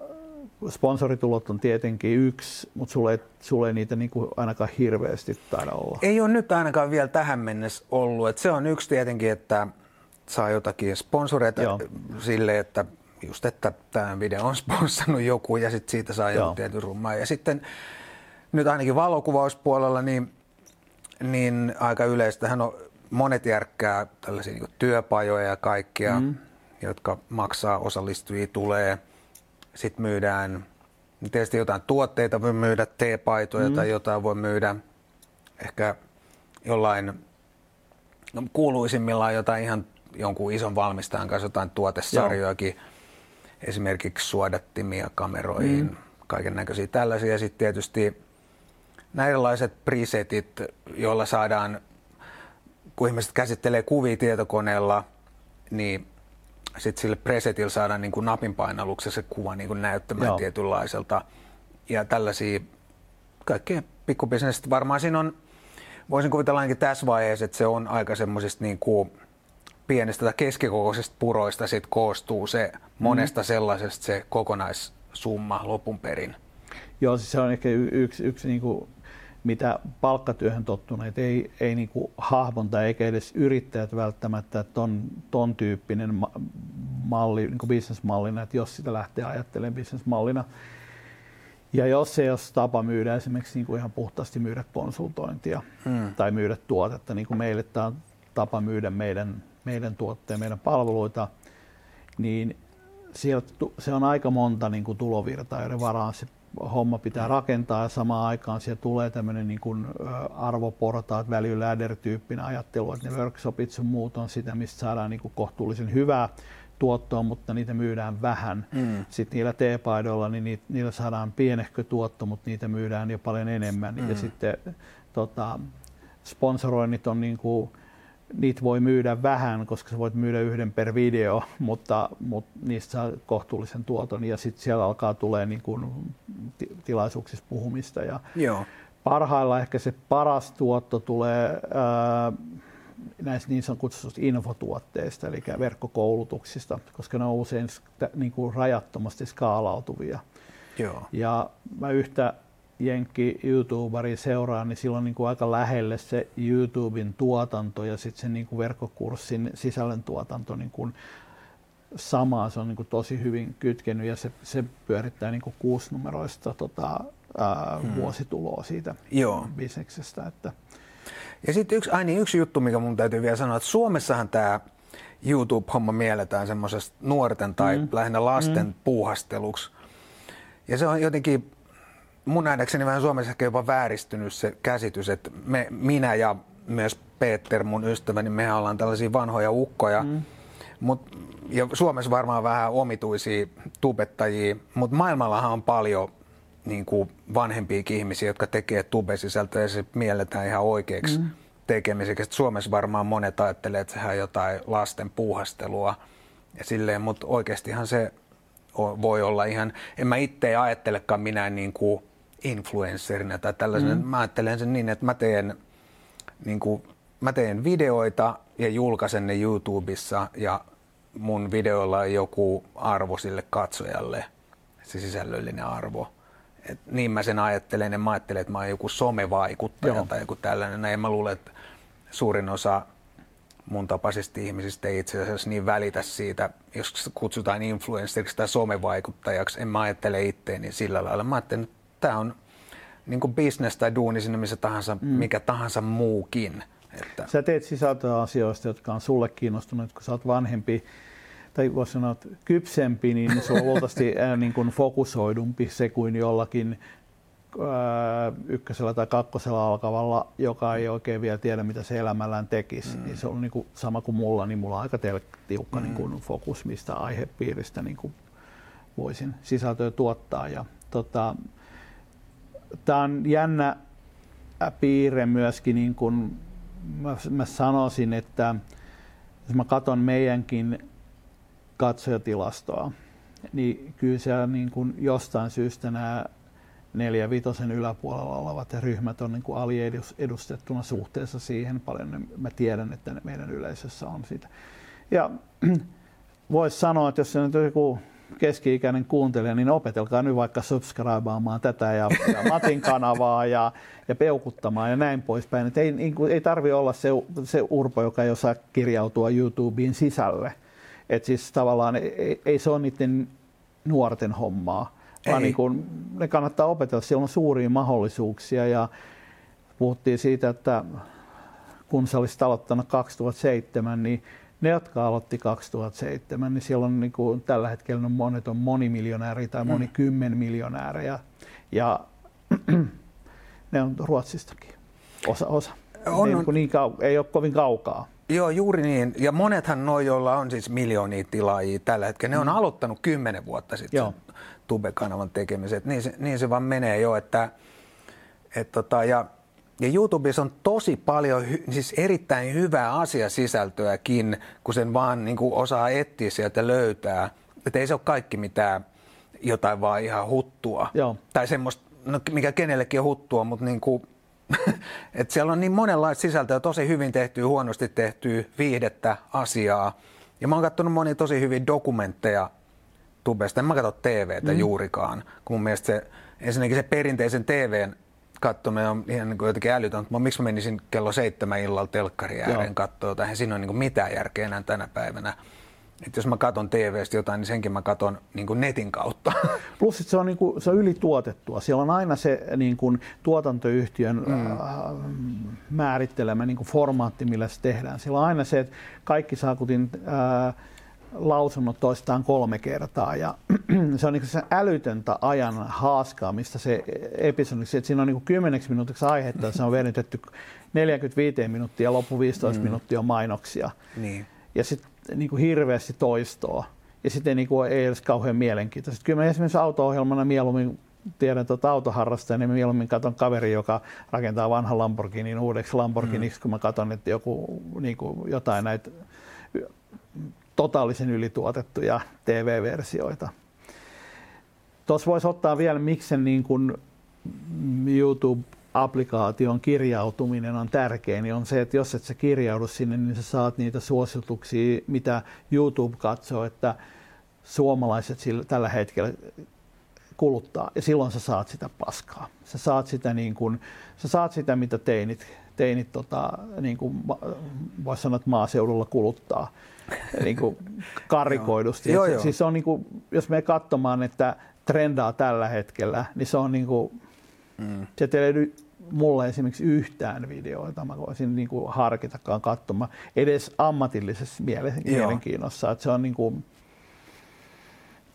sponsoritulot on tietenkin yksi, mutta sulle, sulle ei niitä niinku ainakaan hirveästi taida olla. Ei ole nyt ainakaan vielä tähän mennessä ollut. Et se on yksi tietenkin, että saa jotakin sponsoreita sille, että just että tämä video on sponssannut joku ja sitten siitä saa joku tietyn rummaa. Ja sitten nyt ainakin valokuvauspuolella niin, niin aika yleistähän on monet järkkää tällaisia niinku työpajoja ja kaikkia, mm. jotka maksaa, osallistujia tulee. Sitten myydään, tietysti jotain tuotteita voi myydä, teepaitoja mm. tai jotain voi myydä. Ehkä jollain, no kuuluisimmillaan jotain ihan jonkun ison valmistajan kanssa jotain tuotesarjojakin. Joo. Esimerkiksi suodattimia kameroihin, mm. kaiken näköisiä tällaisia. Sitten tietysti nämä erilaiset presetit, joilla saadaan, kun ihmiset käsittelee kuvia tietokoneella, niin sitten sille presetillä saadaan niin kuin napin painalluksessa se kuva niin kuin näyttämään Joo. tietynlaiselta. Ja tällaisia kaikkea pikkubisnestä varmaan siinä on, voisin kuvitella ainakin tässä vaiheessa, että se on aika semmoisista niin kuin pienistä tai keskikokoisista puroista sit koostuu se monesta mm. sellaisesta se kokonaissumma lopun perin. Joo, siis se on ehkä yksi, yksi niin kuin mitä palkkatyöhön tottuneet ei, ei niin kuin hahmonta eikä edes yrittäjät välttämättä ton, ton tyyppinen ma- malli, niin kuin bisnesmallina, että jos sitä lähtee ajattelemaan bisnesmallina. Ja jos se ei ole tapa myydä esimerkiksi niin kuin ihan puhtaasti myydä konsultointia hmm. tai myydä tuotetta, niin kuin meille tämä on tapa myydä meidän, meidän tuotteja, meidän palveluita, niin sieltä, se on aika monta niin kuin tulovirtaa, joiden varaan se homma pitää rakentaa ja samaan aikaan siellä tulee tämmöinen niin kuin arvoportaat, value ladder-tyyppinen ajattelu, että ne workshopit sun muut on sitä, mistä saadaan niin kuin kohtuullisen hyvää tuottoa, mutta niitä myydään vähän. Mm. Sitten niillä teepaidoilla, niin niillä saadaan pienehkö tuotto, mutta niitä myydään jo paljon enemmän. Mm. Ja sitten tota, sponsoroinnit on niin kuin, niitä voi myydä vähän, koska sä voit myydä yhden per video, mutta, mutta niistä saa kohtuullisen tuoton ja sitten siellä alkaa tulee niin kuin tilaisuuksissa puhumista. Ja Joo. parhailla ehkä se paras tuotto tulee ää, näistä niin sanotuista infotuotteista, eli verkkokoulutuksista, koska ne on usein niin kuin rajattomasti skaalautuvia. Joo. Ja mä yhtä jenkki YouTuberia seuraa, niin silloin niin kuin aika lähelle se YouTuben tuotanto ja sitten sen niin kuin verkkokurssin sisällön tuotanto niin kuin samaa. Se on niin kuin tosi hyvin kytkenyt ja se, se pyörittää niin kuin kuusinumeroista tota, ää, hmm. vuosituloa siitä Joo. bisneksestä. Että. Ja sitten yksi, aini, yksi juttu, mikä mun täytyy vielä sanoa, että Suomessahan tämä YouTube-homma mielletään semmoisesta nuorten tai hmm. lähinnä lasten hmm. puuhasteluksi. Ja se on jotenkin mun nähdäkseni vähän Suomessa ehkä jopa vääristynyt se käsitys, että me, minä ja myös Peter, mun ystäväni, mehän ollaan tällaisia vanhoja ukkoja. Mm. Mut, ja Suomessa varmaan vähän omituisia tubettajia, mutta maailmallahan on paljon niin kuin vanhempiakin ihmisiä, jotka tekee tube-sisältöä ja se mielletään ihan oikeaksi mm. tekemiseksi. Suomessa varmaan monet ajattelee, että sehän on jotain lasten puuhastelua ja silleen, mutta oikeastihan se voi olla ihan, en mä itse ajattelekaan minä niin kuin influencerina tai tällaisena, mm. mä ajattelen sen niin, että mä teen, niin kuin, mä teen videoita ja julkaisen ne YouTubessa ja mun videolla on joku arvo sille katsojalle, se sisällöllinen arvo. Et niin mä sen ajattelen, en mä ajattelen, että mä oon joku somevaikuttaja Joo. tai joku tällainen, ja mä luulen, että suurin osa mun tapaisista ihmisistä ei itse asiassa niin välitä siitä, jos kutsutaan influenceriksi tai somevaikuttajaksi, en mä ajattele itteeni sillä lailla. Mä ajattelen, että tää on niinku business tai duuni sinne missä tahansa, mm. mikä tahansa muukin. Että... Sä teet sisältöä asioista, jotka on sulle kiinnostunut, kun sä oot vanhempi tai voisi sanoa, että kypsempi, niin se on luultavasti niin kuin fokusoidumpi se kuin jollakin ää, ykkösellä tai kakkosella alkavalla, joka ei oikein vielä tiedä, mitä se elämällään tekisi. Mm. Niin se on niin kuin, sama kuin mulla, niin mulla on aika tiukka mm. niin kuin fokus, mistä aihepiiristä niin kuin voisin sisältöä tuottaa. Ja, tota, tää on jännä piirre myöskin, niin kuin mä, mä sanoisin, että jos mä katson meidänkin katsojatilastoa, niin kyllä siellä niin kuin jostain syystä nämä neljä vitosen yläpuolella olevat ryhmät on niin kuin aliedustettuna suhteessa siihen paljon. Mä tiedän, että meidän yleisössä on sitä. Ja voisi sanoa, että jos se nyt on joku keski-ikäinen kuuntelija, niin opetelkaa nyt vaikka subscribaamaan tätä ja, ja Matin kanavaa ja, ja peukuttamaan ja näin poispäin. Et ei ei tarvitse olla se, se urpo, joka ei osaa kirjautua YouTubeen sisälle. Että siis tavallaan ei, ei se ole niiden nuorten hommaa, ei. Vaan niin kun ne kannattaa opetella. Siellä on suuria mahdollisuuksia ja puhuttiin siitä, että kun sä olisit aloittanut kaksituhattaseitsemän, niin ne, jotka aloitti kaksituhattaseitsemän, niin siellä on niin kun tällä hetkellä monet on monimiljonääriä tai monikymmenmiljonääriä ja ne on Ruotsistakin, osa osa. On, ei, niin kau- ei ole kovin kaukaa. Joo, juuri niin. Ja monethan noi, joilla on siis miljoonia tilaajia tällä hetkellä, ne on mm. aloittanut kymmenen vuotta sitten Tube-kanavan tekemiset. Niin se, niin se vaan menee jo. Että, et tota, ja, ja YouTubessa on tosi paljon hy, siis erittäin hyvää asiasisältöäkin, kun sen vaan niin kuin osaa etsiä sieltä löytää. Että ei se ole kaikki mitään jotain vaan ihan huttua. Joo. Tai semmoista, no, mikä kenellekin on huttua, mutta niin kuin et siellä on niin monenlaista sisältöä, tosi hyvin tehtyä, huonosti tehtyä, viihdettä, asiaa. Ja mä oon kattonut monia tosi hyviä dokumentteja Tubesta. En mä katso T V:tä mm. juurikaan, kun mun mielestä se, ensinnäkin se perinteisen T V:n kattominen on ihan niin kuin jotenkin älytöntä. Mä, miksi mä menisin kello seitsemän illalla telkkari ääreen katsoa jotain, eihän siinä ole niin kuin mitään järkeä enää tänä päivänä. Et jos mä katon T V:stä jotain, niin senkin mä katon niin kuin netin kautta. Plus se on, niin kuin, se on ylituotettua. Siellä on aina se niin kuin, tuotantoyhtiön mm. äh, määrittelemä niin kuin formaatti, millä se tehdään. Siellä on aina se, että kaikki saa kutin äh, lausunnot toistaan kolme kertaa. Ja se on niin kuin se älytöntä ajan haaskaamista se episodiksi. Et siinä on niin kuin kymmeneksi minuutiksi aihetta, ja se on venytetty neljäkymmentäviisi minuuttia ja loppu viisitoista mm. minuuttia mainoksia. Niin. Ja sit, niin kuin hirveästi toistoa ja sitten niin kuin ei edes kauhean mielenkiintoista. Kyllä mä esimerkiksi auto-ohjelmana mieluummin tiedän tuota autoharrastajan, niin mieluummin katson kaveri, joka rakentaa vanhan Lamborghinin uudeksi Lamborghiniksi, mm. kun mä katson, että joku, niin kuin jotain näitä totaalisen ylituotettuja T V-versioita. Tuossa voisi ottaa vielä, miksen niin kuin YouTube-applikaation kirjautuminen on tärkein, niin on se, että jos et sä kirjaudu sinne, niin sä saat niitä suosituksia, mitä YouTube katsoo, että suomalaiset sillä, tällä hetkellä kuluttaa. Ja silloin sä saat sitä paskaa. Sä saat sitä, niin kun, sä saat sitä mitä teinit, teinit tota, niin kun, vois sanoa, että maaseudulla kuluttaa niin kun karikoidusti. Joo, joo. Siis se on, niin kun, jos me katsomaan, että trendaa tällä hetkellä, niin se on niin kun, Mm. sieltä ei löydy mulle esimerkiksi yhtään videoita, mä voisin niin kuin harkitakaan katsomaan edes ammatillisessa mielenkiinnossa. Että se on niin kuin,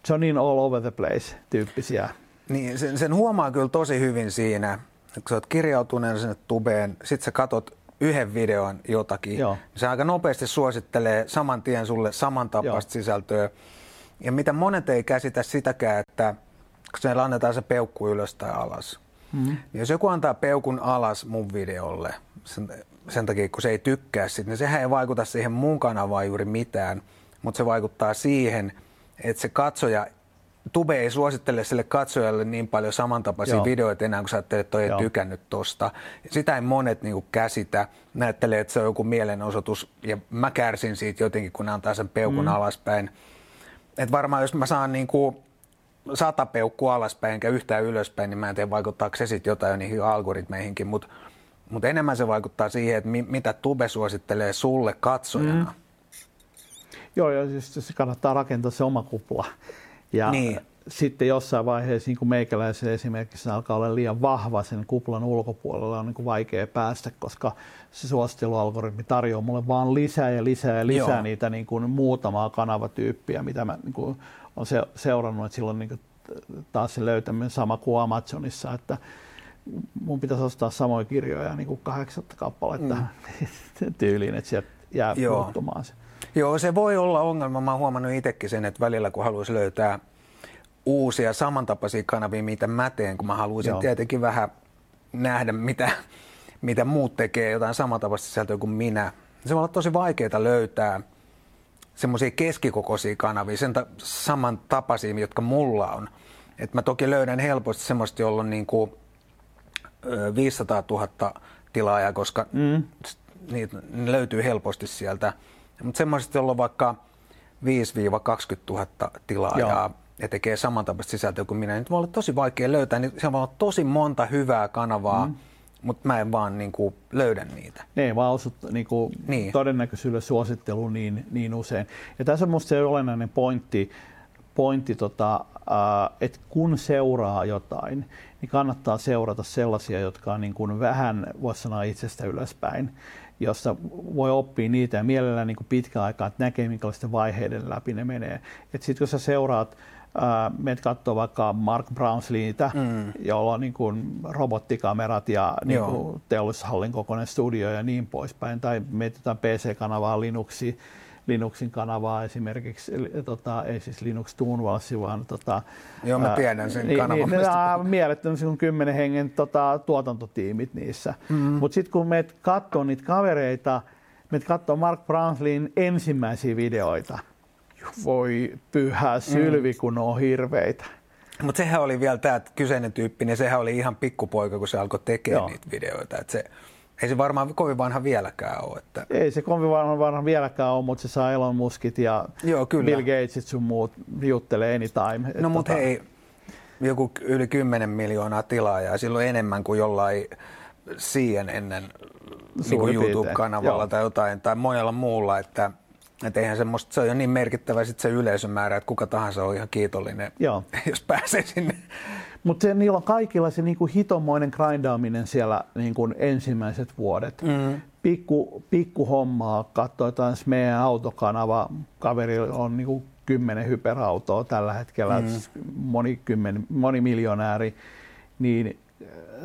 se on niin all over the place -tyyppisiä. Niin, sen, sen huomaa kyllä tosi hyvin siinä, kun sä oot kirjautuneena sinne Tubeen, sit sä katot yhden videon jotakin, Joo. niin se aika nopeasti suosittelee saman tien sulle samantapaista sisältöä. Ja mitä monet ei käsitä sitäkään, että kun siellä annetaan se peukku ylös tai alas. Mm-hmm. Jos joku antaa peukun alas mun videolle sen, sen takia, kun se ei tykkää siitä, niin sehän ei vaikuta siihen mun kanavaan juuri mitään, mutta se vaikuttaa siihen, että se katsoja Tube ei suosittele sille katsojalle niin paljon samantapaisia Joo. videoita enää, kun sä ajattelet, että toi ei tykännyt tosta. Sitä ei monet niin kuin käsitä. Näyttelee, että se on joku mielenosoitus ja mä kärsin siitä jotenkin, kun antaa sen peukun mm. alaspäin. Et varmaan jos mä saan niin kuin sata peukkua alaspäin enkä yhtään ylöspäin, niin mä en tiedä vaikuttaako se sitten jotain niihin algoritmeihinkin, mutta mut enemmän se vaikuttaa siihen, että mi- mitä Tube suosittelee sulle katsojana. Mm. Joo, ja siis kannattaa rakentaa se oma kupla. Ja niin. Sitten jossain vaiheessa niin kuin meikäläiselle esimerkiksi alkaa olla liian vahva sen kuplan ulkopuolella, on niin kuin vaikea päästä, koska se suosittelualgoritmi tarjoaa mulle vaan lisää ja lisää ja lisää Joo. niitä niin kuin muutamaa kanavatyyppiä, mitä mä niin kuin olen seurannut, että silloin niin kuin taas se löytäminen sama kuin Amazonissa, että mun pitäisi ostaa samoja kirjoja niin kuin kahdeksatta kappaletta mm. tyyliin, että sieltä jää Joo. puuttumaan se. Joo, se voi olla ongelma. Mä oon huomannut itsekin sen, että välillä kun haluaisi löytää uusia samantapaisia kanavia, mitä mä teen, kun mä haluaisin Joo. tietenkin vähän nähdä, mitä, mitä muut tekee, jotain samantapaista sisältöä kuin minä. Se voi olla tosi vaikeaa löytää semmoisia keskikokoisia kanavia, sen ta- samantapaisia, jotka mulla on. Et mä toki löydän helposti semmoista, jolla on niinku viisisataatuhatta tilaajaa, koska mm. niitä löytyy helposti sieltä. Mutta semmoiset, joilla on vaikka viisi kaksikymmentätuhatta tilaajaa Joo. ja tekee samantapaista sisältöä kuin minä, niin voi olla tosi vaikea löytää. Niin se voi olla tosi monta hyvää kanavaa, mm. mutta mä en vaan niinku löydä niitä. Ne ei vaan osu niinku niin. todennäköisyydellä suosittelu niin, niin usein. Ja tässä on musta se olennainen pointti, pointti tota, että kun seuraa jotain, niin kannattaa seurata sellaisia, jotka on niinku vähän, voisi sanoa, itsestä ylöspäin, jossa voi oppia niitä ja mielellään niin pitkän aikaa, että näkee minkälaisten vaiheiden läpi ne menee. Sitten kun sä seuraat, ää, menet katsoa vaikka Mark Brownsleeitä, mm. jolla on niin kuin robottikamerat ja niin kuin teollishallin kokoinen studio ja niin poispäin, tai menet jotain P C-kanavaa, Linuxi, Linuxin kanavaa esimerkiksi, tota, ei siis Linux Tunvalsi, vaan... Tota, Joo, mä tiedän sen ää, kanavan. Niin, nämä mielettömiä kymmenen hengen tota, tuotantotiimit niissä. Mm-hmm. Mutta sitten kun meet katsoo niitä kavereita, meet katsoo Mark Brownslin ensimmäisiä videoita, voi pyhä sylvi, mm. kun on hirveitä. Mutta sehän oli vielä tämä kyseinen tyyppi, niin sehän oli ihan pikkupoika, kun se alkoi tekemään Joo. niitä videoita. Et se, ei se varmaan kovin vanha vieläkään ole. Että... Ei se kovin vanha vieläkään ole, mutta se saa Elon Muskit ja Joo, Bill Gatesit sun muut juttelee anytime. No mutta tota... hei, joku yli kymmenen miljoonaa tilaajaa, silloin enemmän kuin jollain C N N:n niin YouTube-kanavalla Joo. tai jotain tai monella muulla. Että, et eihän semmoista, se on jo niin merkittävä sit se yleisömäärä, että kuka tahansa on ihan kiitollinen, Joo. jos pääsee sinne. Mutta niillä on kaikilla se niinku hitomoinen grindaaminen siellä niinku ensimmäiset vuodet. Mm-hmm. Pikku, pikku hommaa, katsoo jotain meidän autokanava, kaverilla on niinku kymmenen hyperautoa tällä hetkellä, mm-hmm. moni, kymmen, moni miljonääri, niin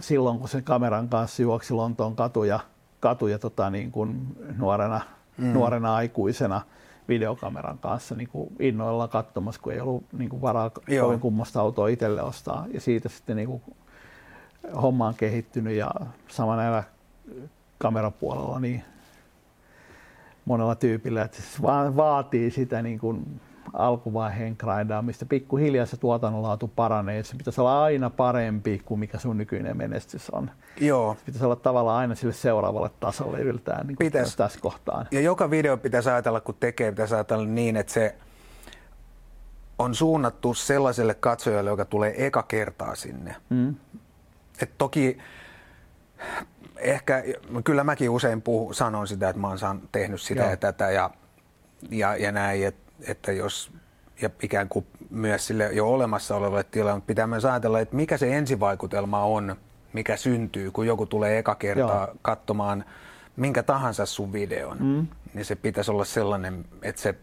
silloin kun se kameran kanssa juoksi Lontoon katuja, katuja tota niinku nuorena, mm-hmm. nuorena aikuisena, videokameran kanssa niin kuin innoillaan katsomassa, kun ei ollut niin kuin varaa Joo. kovin kummasta autoa itselle ostaa. Ja siitä sitten niin kuin homma on kehittynyt ja sama näillä kamerapuolella niin monella tyypillä. Että se vaatii sitä niin kuin alkuvaiheen grindaamista. Pikkuhiljaa se tuotannonlaatu paranee. Se pitäisi olla aina parempi kuin mikä sun nykyinen menestys on. Joo. Se pitäisi olla tavallaan aina sille seuraavalle tasolle yltään niin tässä kohtaan. Ja joka video pitäisi ajatella, kun tekee, pitäisi ajatella niin, että se on suunnattu sellaiselle katsojalle, joka tulee eka kertaa sinne. Mm. Et toki ehkä, kyllä mäkin usein puhun, sanon sitä, että mä oon tehnyt sitä Joo. ja tätä ja, ja, ja näin. Et, että jos ja ikään kuin myös sille jo olemassa olevalle tilalle, mutta pitää myös ajatella, että mikä se ensivaikutelma on, mikä syntyy, kun joku tulee eka kertaa Joo. katsomaan minkä tahansa sun videon, mm. niin se pitäisi olla sellainen, että se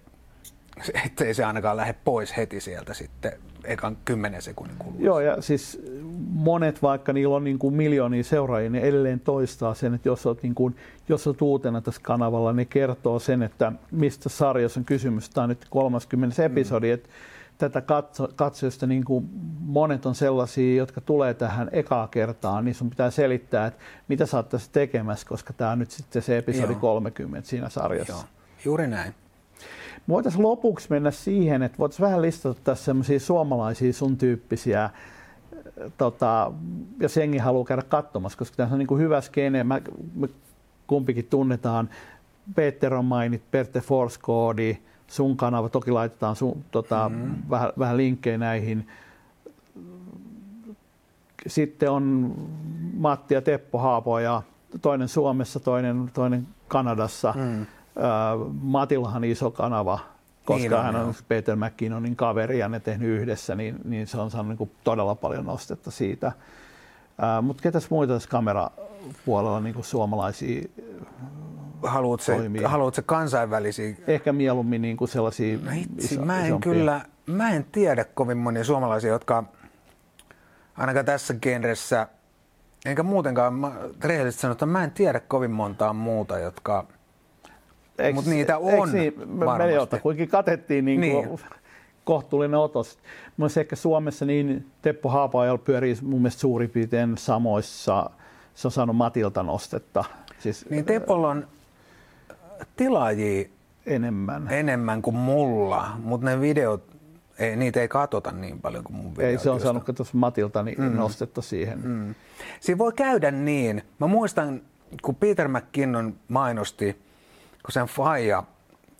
ettei se ainakaan lähde pois heti sieltä sitten ekan kymmenen sekunnin kuluessa. Joo, ja siis monet, vaikka niillä on niin kuin miljoonia seuraajia, ne edelleen toistaa sen, että jos olet, niin kuin, jos olet uutena tässä kanavalla, ne kertoo sen, että mistä sarjassa on kysymys. Tämä on nyt kolmaskymmenes episodi, mm. että tätä katso, katsoista niin kuin monet on sellaisia, jotka tulee tähän ekaa kertaan, niin sun pitää selittää, että mitä sä oot tässä tekemässä, koska tämä on nyt sitten se episodi Joo. kolmekymmentä siinä sarjassa. Joo. Juuri näin. Voitaisiin lopuksi mennä siihen, että voitaisiin vähän listata tässä sellaisia suomalaisia sun tyyppisiä, tota, jos jengi haluaa käydä katsomassa, koska tässä on niin kuin hyvä skene, mä, me kumpikin tunnetaan, Peter on mainit, Peter Forsgård, sun kanava, toki laitetaan sun, tota, mm. vähän, vähän linkkejä näihin. Sitten on Matti ja Teppo Haapoja, toinen Suomessa, toinen, toinen Kanadassa. Mm. Matillahan iso kanava, koska niin on, hän on joo. Peter McKinnonin kaveri ja ne tehnyt yhdessä, niin, niin se on saanut niin todella paljon nostetta siitä. Mutta ketäs muita tässä kamerapuolella niin suomalaisia toimii? Haluatko kansainvälisiä? Ehkä mieluummin niin kuin sellaisia no itse, iso, mä en isompia. Kyllä, mä en tiedä kovin monia suomalaisia, jotka ainakaan tässä genressä, enkä muutenkaan, mä, rehellisesti sanoa, että mä en tiedä kovin montaa muuta, jotka... Mutta niitä on niin, varmasti. Me jotakuinkin katettiin niin niin. kohtuullinen otos. Myös ehkä Suomessa niin Teppo Haapaajalla pyörii mun mielestä suurin piirtein samoissa. Se on saanut Matilta nostetta. Siis, niin Teppolla on tilaajia enemmän, enemmän kuin mulla, mutta ne videot, ei, niitä ei katsota niin paljon kuin mun videot. Ei, se on saanut katsotaan Matilta niin mm. nostetta siihen. Mm. Siinä voi käydä niin. Mä muistan, kun Peter McKinnon mainosti, kun sen faija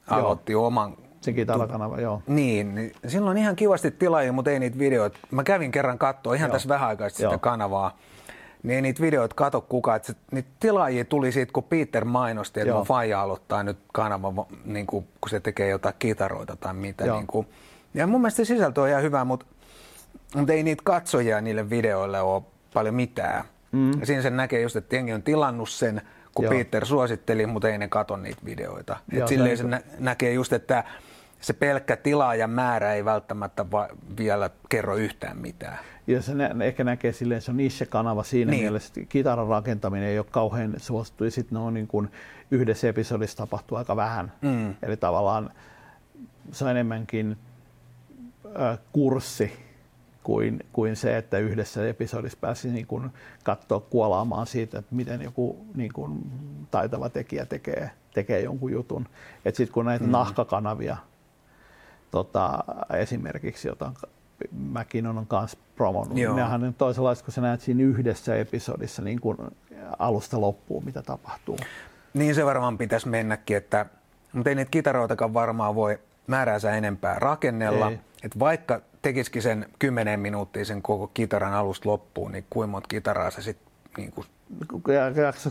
aloitti joo. oman... Sen kitarakanava, joo. Niin, niin silloin ihan kivasti tilaajia, mutta ei niitä videoita. Mä kävin kerran katsoa ihan joo. tässä vähän aikaa sitä kanavaa, niin ei niitä videoita kato kukaan. Että niitä tilaajia tuli siitä, kun Peter mainosti, että mun faija aloittaa nyt kanavan, niin kun se tekee jotain kitaroita tai mitä. Niin ja mun mielestä sisältö on ihan hyvä, mutta, mutta ei niitä katsojia niille videoille ole paljon mitään. Mm. Ja siinä sen näkee just, että jengi on tilannut sen, kun joo. Peter suositteli, mutta ei ne katso niitä videoita. Joo, silleen se nä- näkee just, että se pelkkä tilaajan määrä ei välttämättä va- vielä kerro yhtään mitään. Ja se nä- ehkä näkee silleen, se on niche-kanava siinä niin. mielessä, että kitaran rakentaminen ei ole kauhean suosittu, ja sitten ne on niin kuin yhdessä episodissa tapahtuu aika vähän. Mm. Eli tavallaan se on enemmänkin äh, kurssi. Kuin, kuin se, että yhdessä episodissa pääsi niin kuin katsoa kuolaamaan siitä, että miten joku niin kuin taitava tekijä tekee, tekee jonkun jutun. Et sit kun näitä mm. nahkakanavia tota, esimerkiksi, jota mäkin olen kanssa promonut, niin nehän on toisenlaista, kun sä näet siinä yhdessä episodissa niin kuin alusta loppuun, mitä tapahtuu. Niin se varmaan pitäisi mennäkin, että mutta ei niitä kitaroitakaan varmaan voi määräänsä enempää rakennella, että vaikka tekisikin sen kymmenen minuuttia sen koko kitaran alusta loppuun, niin kuinka monta kitaraa se sitten... Niin kun...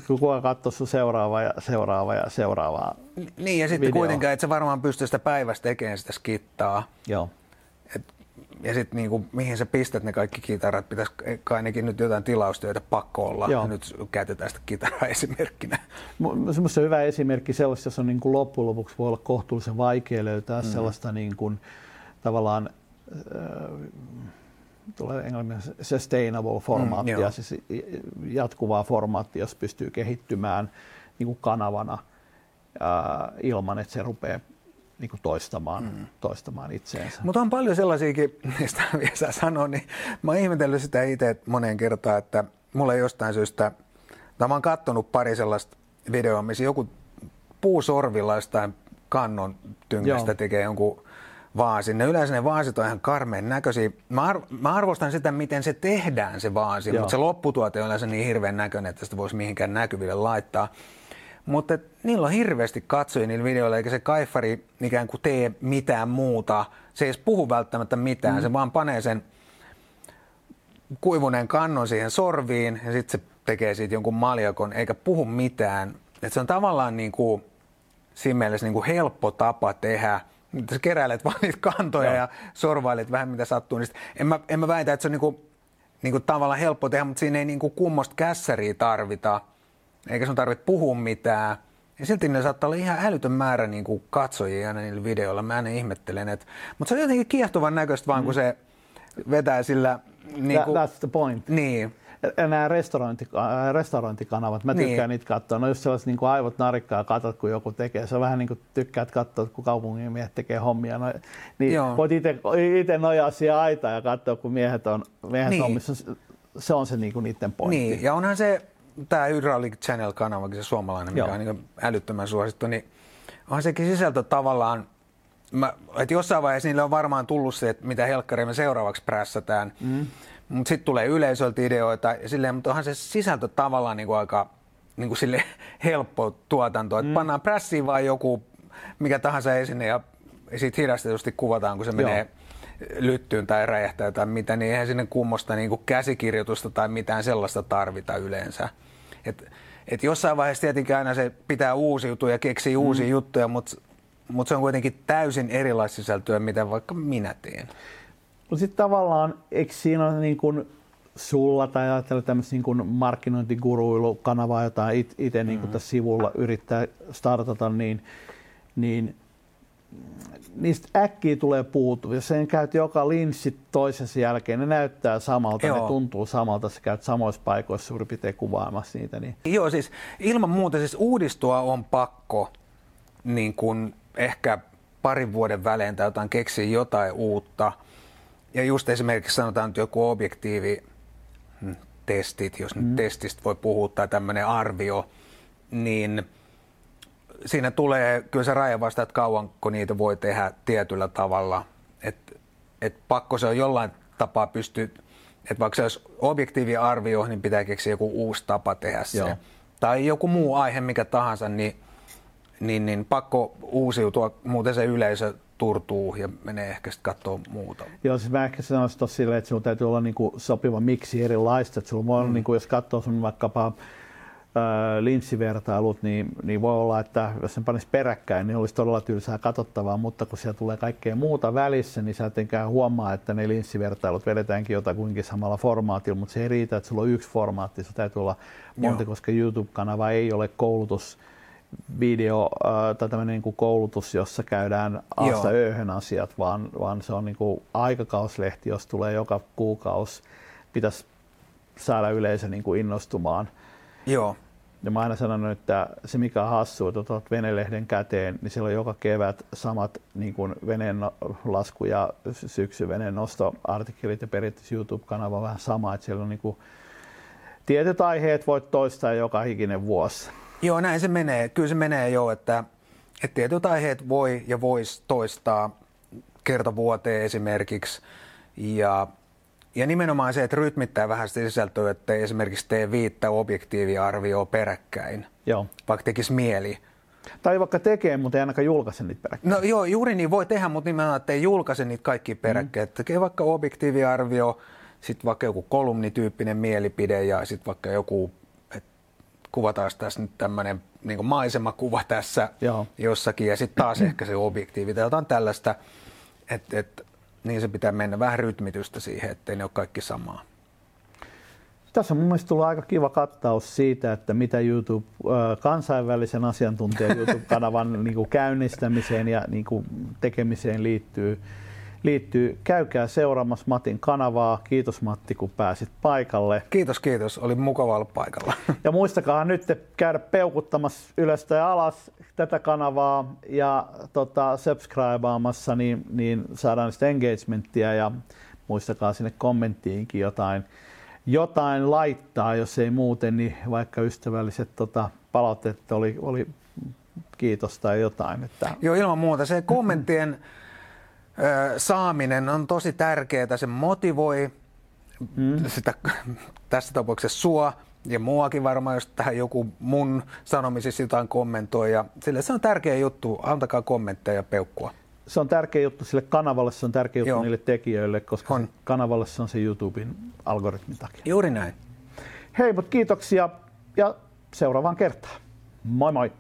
Kukaan katsoi sun seuraava ja seuraava ja seuraavaa niin, ja sitten video. Kuitenkaan, että se varmaan pystyy sitä päivästä tekemään sitä skittaa. Joo. Et, ja sitten niinku, mihin sä pistät ne kaikki kitarat, pitäisi ainakin nyt jotain tilaustyötä pakko olla. Joo. Nyt käytetään sitä kitaraa esimerkkinä. Semmoista hyvä esimerkki sellaista, jossa on niin kuin loppujen lopuksi voi olla kohtuullisen vaikea löytää mm. sellaista niin kuin, tavallaan tulee englanniksi sustainable formaattia, mm, siis jatkuvaa formaattia, jos pystyy kehittymään niin kuin kanavana ää, ilman, että se rupeaa niin kuin toistamaan, mm. toistamaan itseensä. Mutta on paljon sellaisiakin, mistä vielä saa sanoa, niin mä oon ihmetellyt sitä itse moneen kertaan, että mulla ei jostain syystä, tai mä oon katsonut pari sellaista videoa, missä joku puusorvilla jostain kannon tyngästä tekee jonkun vaasin. Ne yleensä ne vaasit on ihan karmeen näköisiä. Mä, arv- mä arvostan sitä, miten se tehdään se vaasi, mutta se lopputuote on yleensä niin hirveän näköinen, että sitä voisi mihinkään näkyville laittaa. Mutta niillä on hirveästi katsoja niillä videoilla, eikä se kaifari ikään kuin tee mitään muuta. Se ei edes puhu välttämättä mitään, mm. se vaan panee sen kuivuneen kannon siihen sorviin ja sitten se tekee siitä jonkun maljakon, eikä puhu mitään. Et se on tavallaan niinku, siinä mielessä niinku helppo tapa tehdä. Sä keräilet vaan niitä kantoja joo. ja sorvailet vähän mitä sattuu. En mä, en mä väitä, että se on niinku, niinku tavallaan helppo tehdä, mutta siinä ei niinku kummosta kässäriä tarvita, eikä sun tarvitse puhua mitään. Ja silti ne saattaa olla ihan älytön määrä niinku katsojia aina niillä videoilla. Mä aina ihmettelen, että... Mutta se on jotenkin kiehtovan näköistä vaan, mm. kun se vetää sillä... Niinku... That, that's the point. Niin. Nämä restaurointi, restaurointikanavat, mä tykkään niin. niitä katsoa. No just sellaiset niin kuin aivot narikkaa katot, kun joku tekee. Se on vähän niin kuin tykkäät katsoa, kun kaupungin miehet tekee hommia. No, niin joo. voit itse nojaa siihen aitaan ja katsoa, kun miehet on miehet niin. hommissa. Se on se niin kuin niiden pointti. Niin. Ja onhan se, tämä Hydraulic Channel-kanavakin, se suomalainen, mikä joo. on niin älyttömän suosittu, niin onhan sekin sisältö tavallaan mä, että jossain vaiheessa niille on varmaan tullut se, että mitä helkkaria me seuraavaksi prässätään, mm. mutta sitten tulee yleisöltä ideoita, silleen, mutta onhan se sisältö tavallaan niin kuin aika niin kuin sille helppo tuotanto, että mm. pannaan prässiin vaan joku mikä tahansa esine ja siitä hidastetusti kuvataan, kun se Joo. menee lyttyyn tai räjähtää tai mitä, niin eihän sinne kummosta niin kuin käsikirjoitusta tai mitään sellaista tarvita yleensä. Et, et jossain vaiheessa tietenkin aina se pitää uusiutua ja keksii mm. uusia juttuja, mutta mut se on kuitenkin täysin erilaista sisältöä, mitä vaikka minä teen. No sitten tavallaan, eikö siinä niin kuin sulla tai ajatella tämmöistä niin markkinointiguruilukanavaa, jota itse niin kuin tässä sivulla yrittää startata, niin, niin niistä äkkiä tulee puutu. Jos sen käyt joka linssi toisensa jälkeen, ne näyttää samalta, Joo. ne tuntuu samalta, sä käyt samoissa paikoissa suurin piirtein kuvaamassa niitä. Niin. Joo, siis ilman muuta siis uudistua on pakko niin kun ehkä parin vuoden välein tai jotain, keksiä jotain uutta. Ja just esimerkiksi sanotaan joku objektiivitestit, jos mm. testistä voi puhua tai tämmöinen arvio, niin siinä tulee kyllä se raja vasta, että kauanko niitä voi tehdä tietyllä tavalla. Että et pakko se on jollain tapaa pystyä, että vaikka se olisi objektiiviarvio, niin pitää keksiä joku uusi tapa tehdä se. Joo. Tai joku muu aihe, mikä tahansa, niin, niin, niin pakko uusiutua, muuten se yleisö turtuu ja menee ehkä sitten katsoa muuta. Joo, siis mä ehkä sanoisin tossa silleen, että sinulla täytyy olla niinku sopiva miksi erilaista. Että sulla voi mm. olla, niinku, jos katsoo sun vaikkapa linssivertailut, niin, niin voi olla, että jos sen panisi peräkkäin, niin olisi todella tylsää katsottavaa, mutta kun siellä tulee kaikkea muuta välissä, niin sä etenkään huomaa, että ne linssivertailut vedetäänkin jotakuinkin samalla formaatilla, mutta se ei riitä, että sulla on yksi formaatti, se täytyy olla monta, Joo. koska YouTube-kanava ei ole koulutusvideo tai tämmöinen niin kuin koulutus, jossa käydään aasta ööhön asiat, vaan, vaan se on niin kuin aikakauslehti, jos tulee joka kuukausi, pitäisi saada yleisö niin kuin innostumaan. Joo. Ja mä aina sanonut, että se mikä on hassua, että otat venelehden käteen, niin siellä on joka kevät samat niin kuin veneen lasku ja syksy veneen nostoartikkelit ja periaatteessa YouTube-kanava on vähän sama, että siellä on niin kuin tietyt aiheet voit toistaa joka ikinen vuosi. Joo, näin se menee. Kyllä se menee jo, että, että tietyt aiheet voi ja voisi toistaa kerta vuoteen esimerkiksi. Ja Ja nimenomaan se, että rytmittää vähän sitä sisältöä, että esimerkiksi tee viittä objektiiviarvioa peräkkäin, joo. vaikka tekisi mieli. Tai vaikka tekee, mutta ei ainakaan julkaise niitä peräkkäin. No joo, juuri niin voi tehdä, mutta nimenomaan, että ei julkaise niitä kaikkia peräkkäin. Mm. Tekee vaikka objektiiviarvio, sitten vaikka joku kolumnityyppinen mielipide ja sitten vaikka joku, että kuvataan tässä nyt tämmöinen niin maisemakuva tässä joo. jossakin ja sitten taas ehkä se objektiivi tai jotain tällaista, että et, niin se pitää mennä vähän rytmitystä siihen, ettei ne ole kaikki samaa. Tässä on mun mielestä tullut aika kiva kattaus siitä, että mitä YouTube, kansainvälisen asiantuntijan YouTube-kanavan niin kuin käynnistämiseen ja niin kuin tekemiseen liittyy. liittyy. Käykää seuraamassa Matin kanavaa. Kiitos Matti, kun pääsit paikalle. Kiitos, kiitos. Oli mukava olla paikalla. Ja muistakaa nyt käydä peukuttamassa ylös tai alas tätä kanavaa ja tota, subscribeaamassa, niin, niin saadaan sitä engagementtia ja muistakaa sinne kommenttiinkin jotain, jotain laittaa, jos ei muuten, niin vaikka ystävälliset tota, palautteet oli, oli kiitos tai jotain. Että... Joo, ilman muuta. Se kommenttien saaminen on tosi tärkeää, se motivoi mm. sitä, tässä tapauksessa sua ja muakin varmaan, jos tähän joku mun sanomisissa jotain kommentoi. Ja sille se on tärkeä juttu, antakaa kommentteja ja peukkua. Se on tärkeä juttu sille kanavalle, se on tärkeä juttu Joo. niille tekijöille, koska on. kanavalle se on se YouTuben algoritmin takia. Juuri näin. Hei, mut kiitoksia ja seuraavaan kertaan. Moi moi!